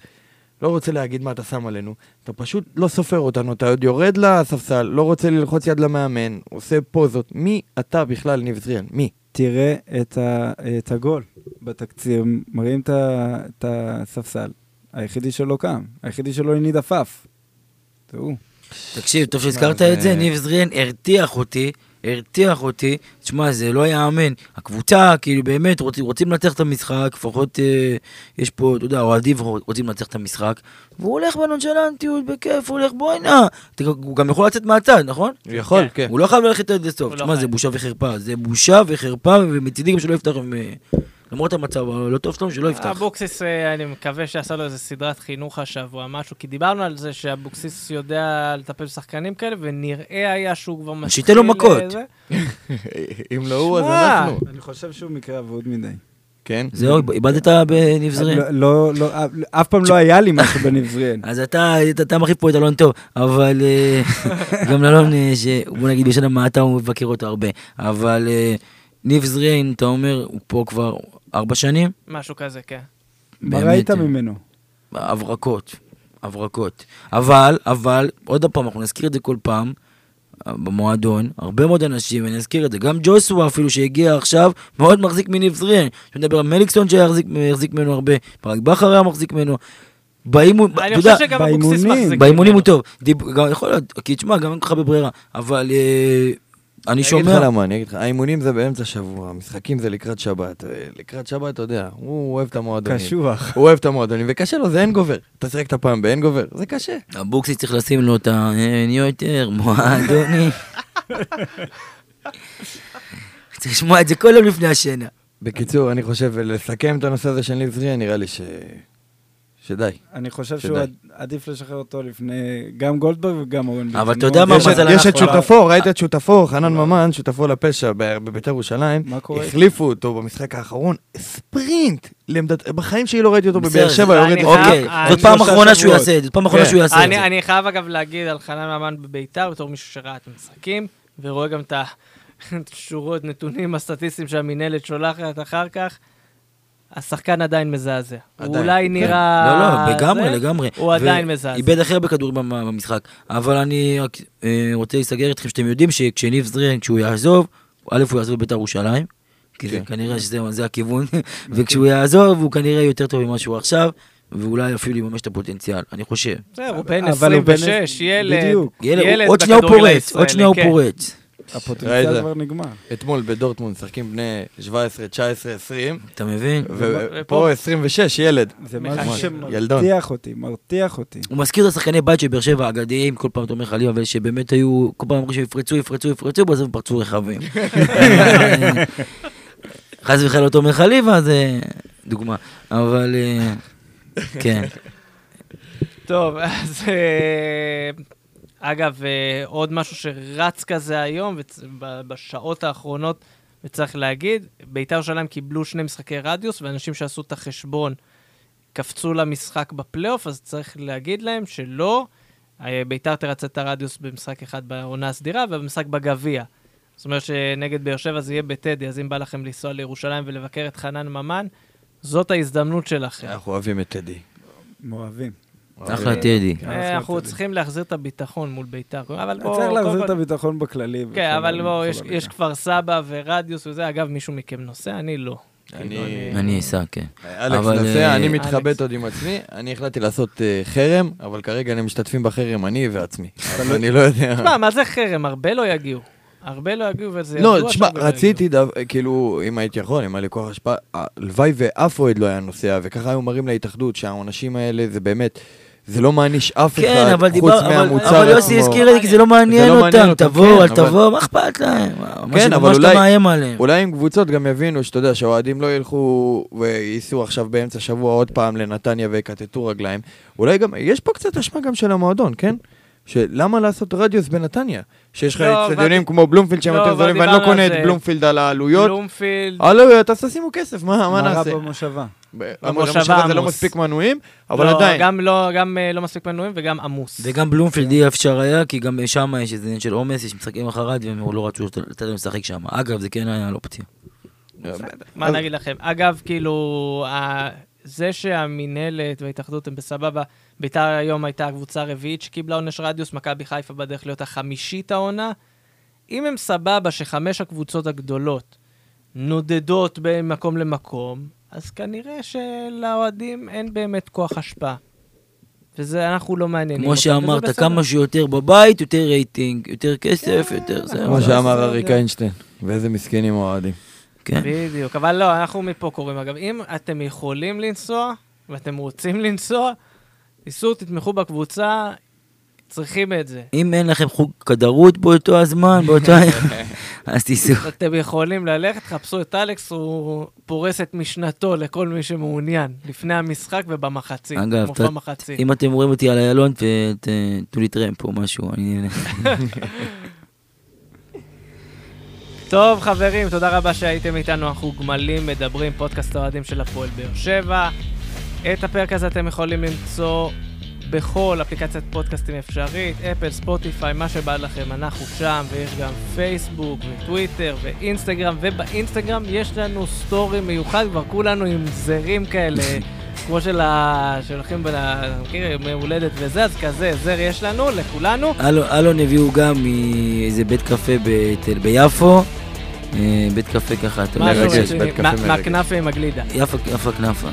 לא רוצה להגיד מה אתה שם עלינו, אתה פשוט לא סופר אותנו, אתה עוד יורד לספסל, לא רוצה ללחוץ יד למאמן, עושה פוזות. מי אתה בכלל, ניב זריאן? מי? תראה את הגול בתקציר, מראים את הספסל. היחידי שלו קם, היחידי שלו הניד עפף. תראו. תקשיב, טוב שהזכרת את זה, ניב זריאן הרתיח אותי, תשמע, זה לא יאמן, הקבוצה, כאילו באמת, רוצים לנצח את המשחק, לפחות יש פה, אתה יודע, אוהדים רוצים לנצח את המשחק, והוא הולך בנונשלנטיות, בכיף, הוא הולך בוינה, הוא גם יכול לצאת מהצד, נכון? הוא יכול, כן. הוא לא חייב ללכת עד לסוף, תשמע, זה בושה וחרפה, ומצידי גם שלא יפתח עם... למרות המצב, לא טוב שלום שלא יפתח. אבוקסיס, אני מקווה שעשה לו איזה סדרת חינוך השבוע, משהו, כי דיברנו על זה שאבוקסיס יודע לטפל בשחקנים כאלה, ונראה היה שהוא כבר מתחיל... שיתה לו מכות. אם לא הוא, אז אנחנו. אני חושב שהוא מקרה עבוד מדי. כן? זהו, איבדת בניב זריאן. לא, אף פעם לא היה לי משהו בניב זריאן. אז אתה מחיף פה את אלון טוב, אבל גם אלון, בוא נגיד, בשנה מעטה הוא מבקר אותו הרבה, אבל ניב זריאן, אתה אומר, הוא פה כבר... 4 שנים? משהו כזה, כן. מה ראית ממנו? הברקות. אבל, עוד פעם, אנחנו נזכיר את זה כל פעם, במועדון, הרבה מאוד אנשים, אני אזכיר את זה, גם ג'וסווה אפילו שהגיע עכשיו, מאוד מחזיק מניב זריאן, שמדבר על מליקסון שהחזיק ממנו הרבה, ברק בחר היה מחזיק ממנו, אני חושב שגם אבוקסיס מחזיק. באימונים הוא טוב, יכול להיות, כי תשמע, גם אין ככה בברירה, אבל... אני שומע. אני אגיד לך, האימונים זה באמצע שבוע, המשחקים זה לקראת שבת. לקראת שבת, אתה יודע, הוא אוהב את המועדונים. קשוח. הוא אוהב את המועדונים, וקשה לו, זה אין גובר. אתה צריך את הפעם באין גובר, זה קשה. הבוקסי צריך לשים לו את אין יותר, מועדוני. צריך לשמוע את זה כל יום לפני השינה. בקיצור, אני חושב, לסכם את הנושא הזה של ניב זריאן, נראה לי שדי. אני חושב שהוא עדיף לשחרר אותו לפני גם גולדברג וגם אורן ביטון. אבל אתה יודע מה מזל אנחנו... יש את שותפו, ראית את שותפו, חנן ממן, שותפו לפשע בביתר ירושלים, החליפו אותו במשחק האחרון, ספרינט, בחיים שהיא לא ראיתי אותו בבאר שבע, אוקיי, זאת פעם אחרונה שהוא יעשה את זה, אני חייב אגב להגיד על חנן ממן בביתר, בתור מישהו שראה את המשחקים, ורואה גם את השורות, נתונים הסטטיסטיים שהמינהלת שולחת אחר כך, השחקן עדיין מזעזע. הוא אולי נראה... לא, לגמרי. הוא עדיין מזעזע. איבד אחר בכדורים במשחק. אבל אני רוצה להסגר אתכם שאתם יודעים שכשניב זריאן, כשהוא יעזוב, א' הוא יעזוב ביתר ירושלים, כי כנראה שזה הכיוון, וכשהוא יעזוב הוא כנראה יותר טוב ממה שהוא עכשיו, ואולי אפילו יממש את הפוטנציאל, אני חושב. זהו, הוא בן 26, ילד בכדורים הישראלי. עוד שנייה הוא פורט. הפוטנציאל כבר נגמר. אתמול בדורטמונד משחקים בני 17, 19, 20. אתה מבין? ופה 26, ילד. זה משהו שמרתיח אותי, מרתיח אותי. הוא מזכיר לשחקני בית שבאר שבע אגדיים, כל פעם תומך עליו, אבל שבאמת היו, כל פעם אמרו שיפרצו, יפרצו, יפרצו, ובסוף פרצו רחבים. חס וחלילה אותו מחליבה, זה דוגמה. אבל, כן. טוב, אז... אגב, עוד משהו שרץ כזה היום, בשעות האחרונות, וצריך להגיד, ביתר ירושלים קיבלו 2 משחקי רדיוס, ואנשים שעשו את החשבון קפצו למשחק בפלייאוף, אז צריך להגיד להם שלא, ביתר תרצה את הרדיוס במשחק אחד בעונה הסדירה, ובמשחק בגביע. זאת אומרת שנגד באר שבע זה יהיה בטדי, אז אם בא לכם לנסוע לירושלים ולבקר את חנן ממן, זאת ההזדמנות שלכם. אנחנו אוהבים את טדי. אוהבים. אחלה טדי. אנחנו צריכים להחזיר את הביטחון מול ביתר. צריך להחזיר את הביטחון בכללי. כן, אבל יש כפר סבא ורדיוס וזה. אגב, מישהו מכם נוסע? אני לא. אני אסע, כן. אלכס נוסע, אני מתחבט עוד עם עצמי. אני החלטתי לעשות חרם, אבל כרגע הם משתתפים בחרם, אני ועצמי. אני לא יודע. תשמע, מה זה חרם? הרבה לא יגיעו. הרבה לא יגיעו וזה... לא, תשמע, רציתי, כאילו, אם הייתי יכול, אם היה לי כוח השפעה, הלוואי ואף עוד לא היה נוסע, וככה היו מראים להתאחדות, שהעונשים האלה זה באמת... זה לא מעניש אף אחד, חוץ מהמוצר. אבל יוסי הזכיר לי, כי זה לא מעניין אותם. תבואו, אל תבואו, מה אכפת להם? כן, אבל אולי עם קבוצות גם יבינו, שאתה יודע, שהאוהדים לא ילכו וייסו עכשיו באמצע שבוע עוד פעם לנתניה ויקטטו רגליים. אולי גם, יש פה קצת אשמה גם של המועדון, כן? שלמה לעשות רדיוס בנתניה? שיש לך אצטדיונים כמו בלומפילד שהם אתם זרים, ואני לא קונה את בלומפילד על העלויות. עלויות, אז תשימו כסף, מה נעשה? המושבה זה לא מספיק מנויים, אבל עדיין. גם לא מספיק מנויים וגם עמוס. וגם בלומפילד אי אפשר היה, כי גם שם יש איזה עניין של עומס, יש משחקים אחרת, והם לא רצו לתת משחק שם. אגב, זה כן היה לא פתיע. מה נגיד לכם? אגב, כאילו... זה שהמינלת וההתאחדות הם בסבבה, ביתר היום הייתה הקבוצה הרביעית שקיבלה עונש רדיוס, מכבי חיפה בדרך להיות החמישית העונה. אם הם סבבה ש5 הקבוצות הגדולות נודדות בין מקום למקום, אז כנראה שלאוהדים אין באמת כוח השפעה. וזה אנחנו לא מעניינים. כמו שאמרת, כמה שיותר בבית, יותר רייטינג, יותר כסף, יותר זה. כמו שאמר אריק איינשטיין, ואיזה מסכנים אוהדים. בדיוק, אבל לא, אנחנו מפה קוראים. אגב, אם אתם יכולים לנסוע ואתם רוצים לנסוע, ניסו, תתמכו בקבוצה, צריכים את זה. אם אין לכם חוג כדרות באותו הזמן, אז תיסעו. אתם יכולים ללכת, חפשו את אלכס, הוא פורס את משנתו לכל מי שמעוניין, לפני המשחק ובמחצית. אגב, אם אתם רואים אותי על הילון, תתנו לי טרם פה משהו. טוב חברים, תודה רבה שהייתם איתנו, אנחנו גמלים מדברים, פודקאסט האוהדים של הפועל באר שבע. את הפרק הזה אתם יכולים למצוא בכל אפליקציית פודקאסטים אפשרית, אפל, ספוטיפיי, מה שבא לכם, אנחנו שם, ויש גם פייסבוק וטוויטר ואינסטגרם, ובאינסטגרם יש לנו סטורי מיוחד, כבר כולנו עם זרים כאלה, כמו של הולכים מהולדת וזה, אז כזה, זר יש לנו, לכולנו. אלון הביאו גם מאיזה בית קפה ביפו, בית קפה ככה, אתה מרגש, בית קפה מרגש. מהכנפה עם הגלידה. יפה כנפה.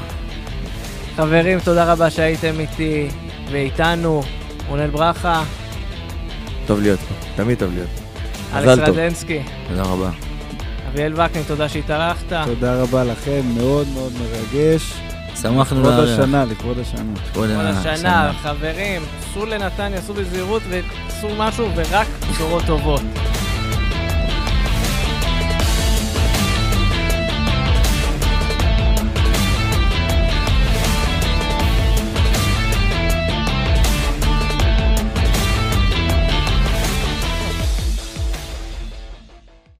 חברים, תודה רבה שהייתם איתי ואיתנו. רונאלד ברחה. טוב להיות פה, תמיד טוב להיות. אלכס רדנסקי. תודה רבה. אביאל וקניין, תודה שהתארחת. תודה רבה לכם, מאוד מאוד מרגש. שמחנו לכבוד השנה, לכבוד השנה. לכבוד השנה, חברים, סעו לנתניה, סעו בזהירות וסעו משהו ורק בשורות טובות.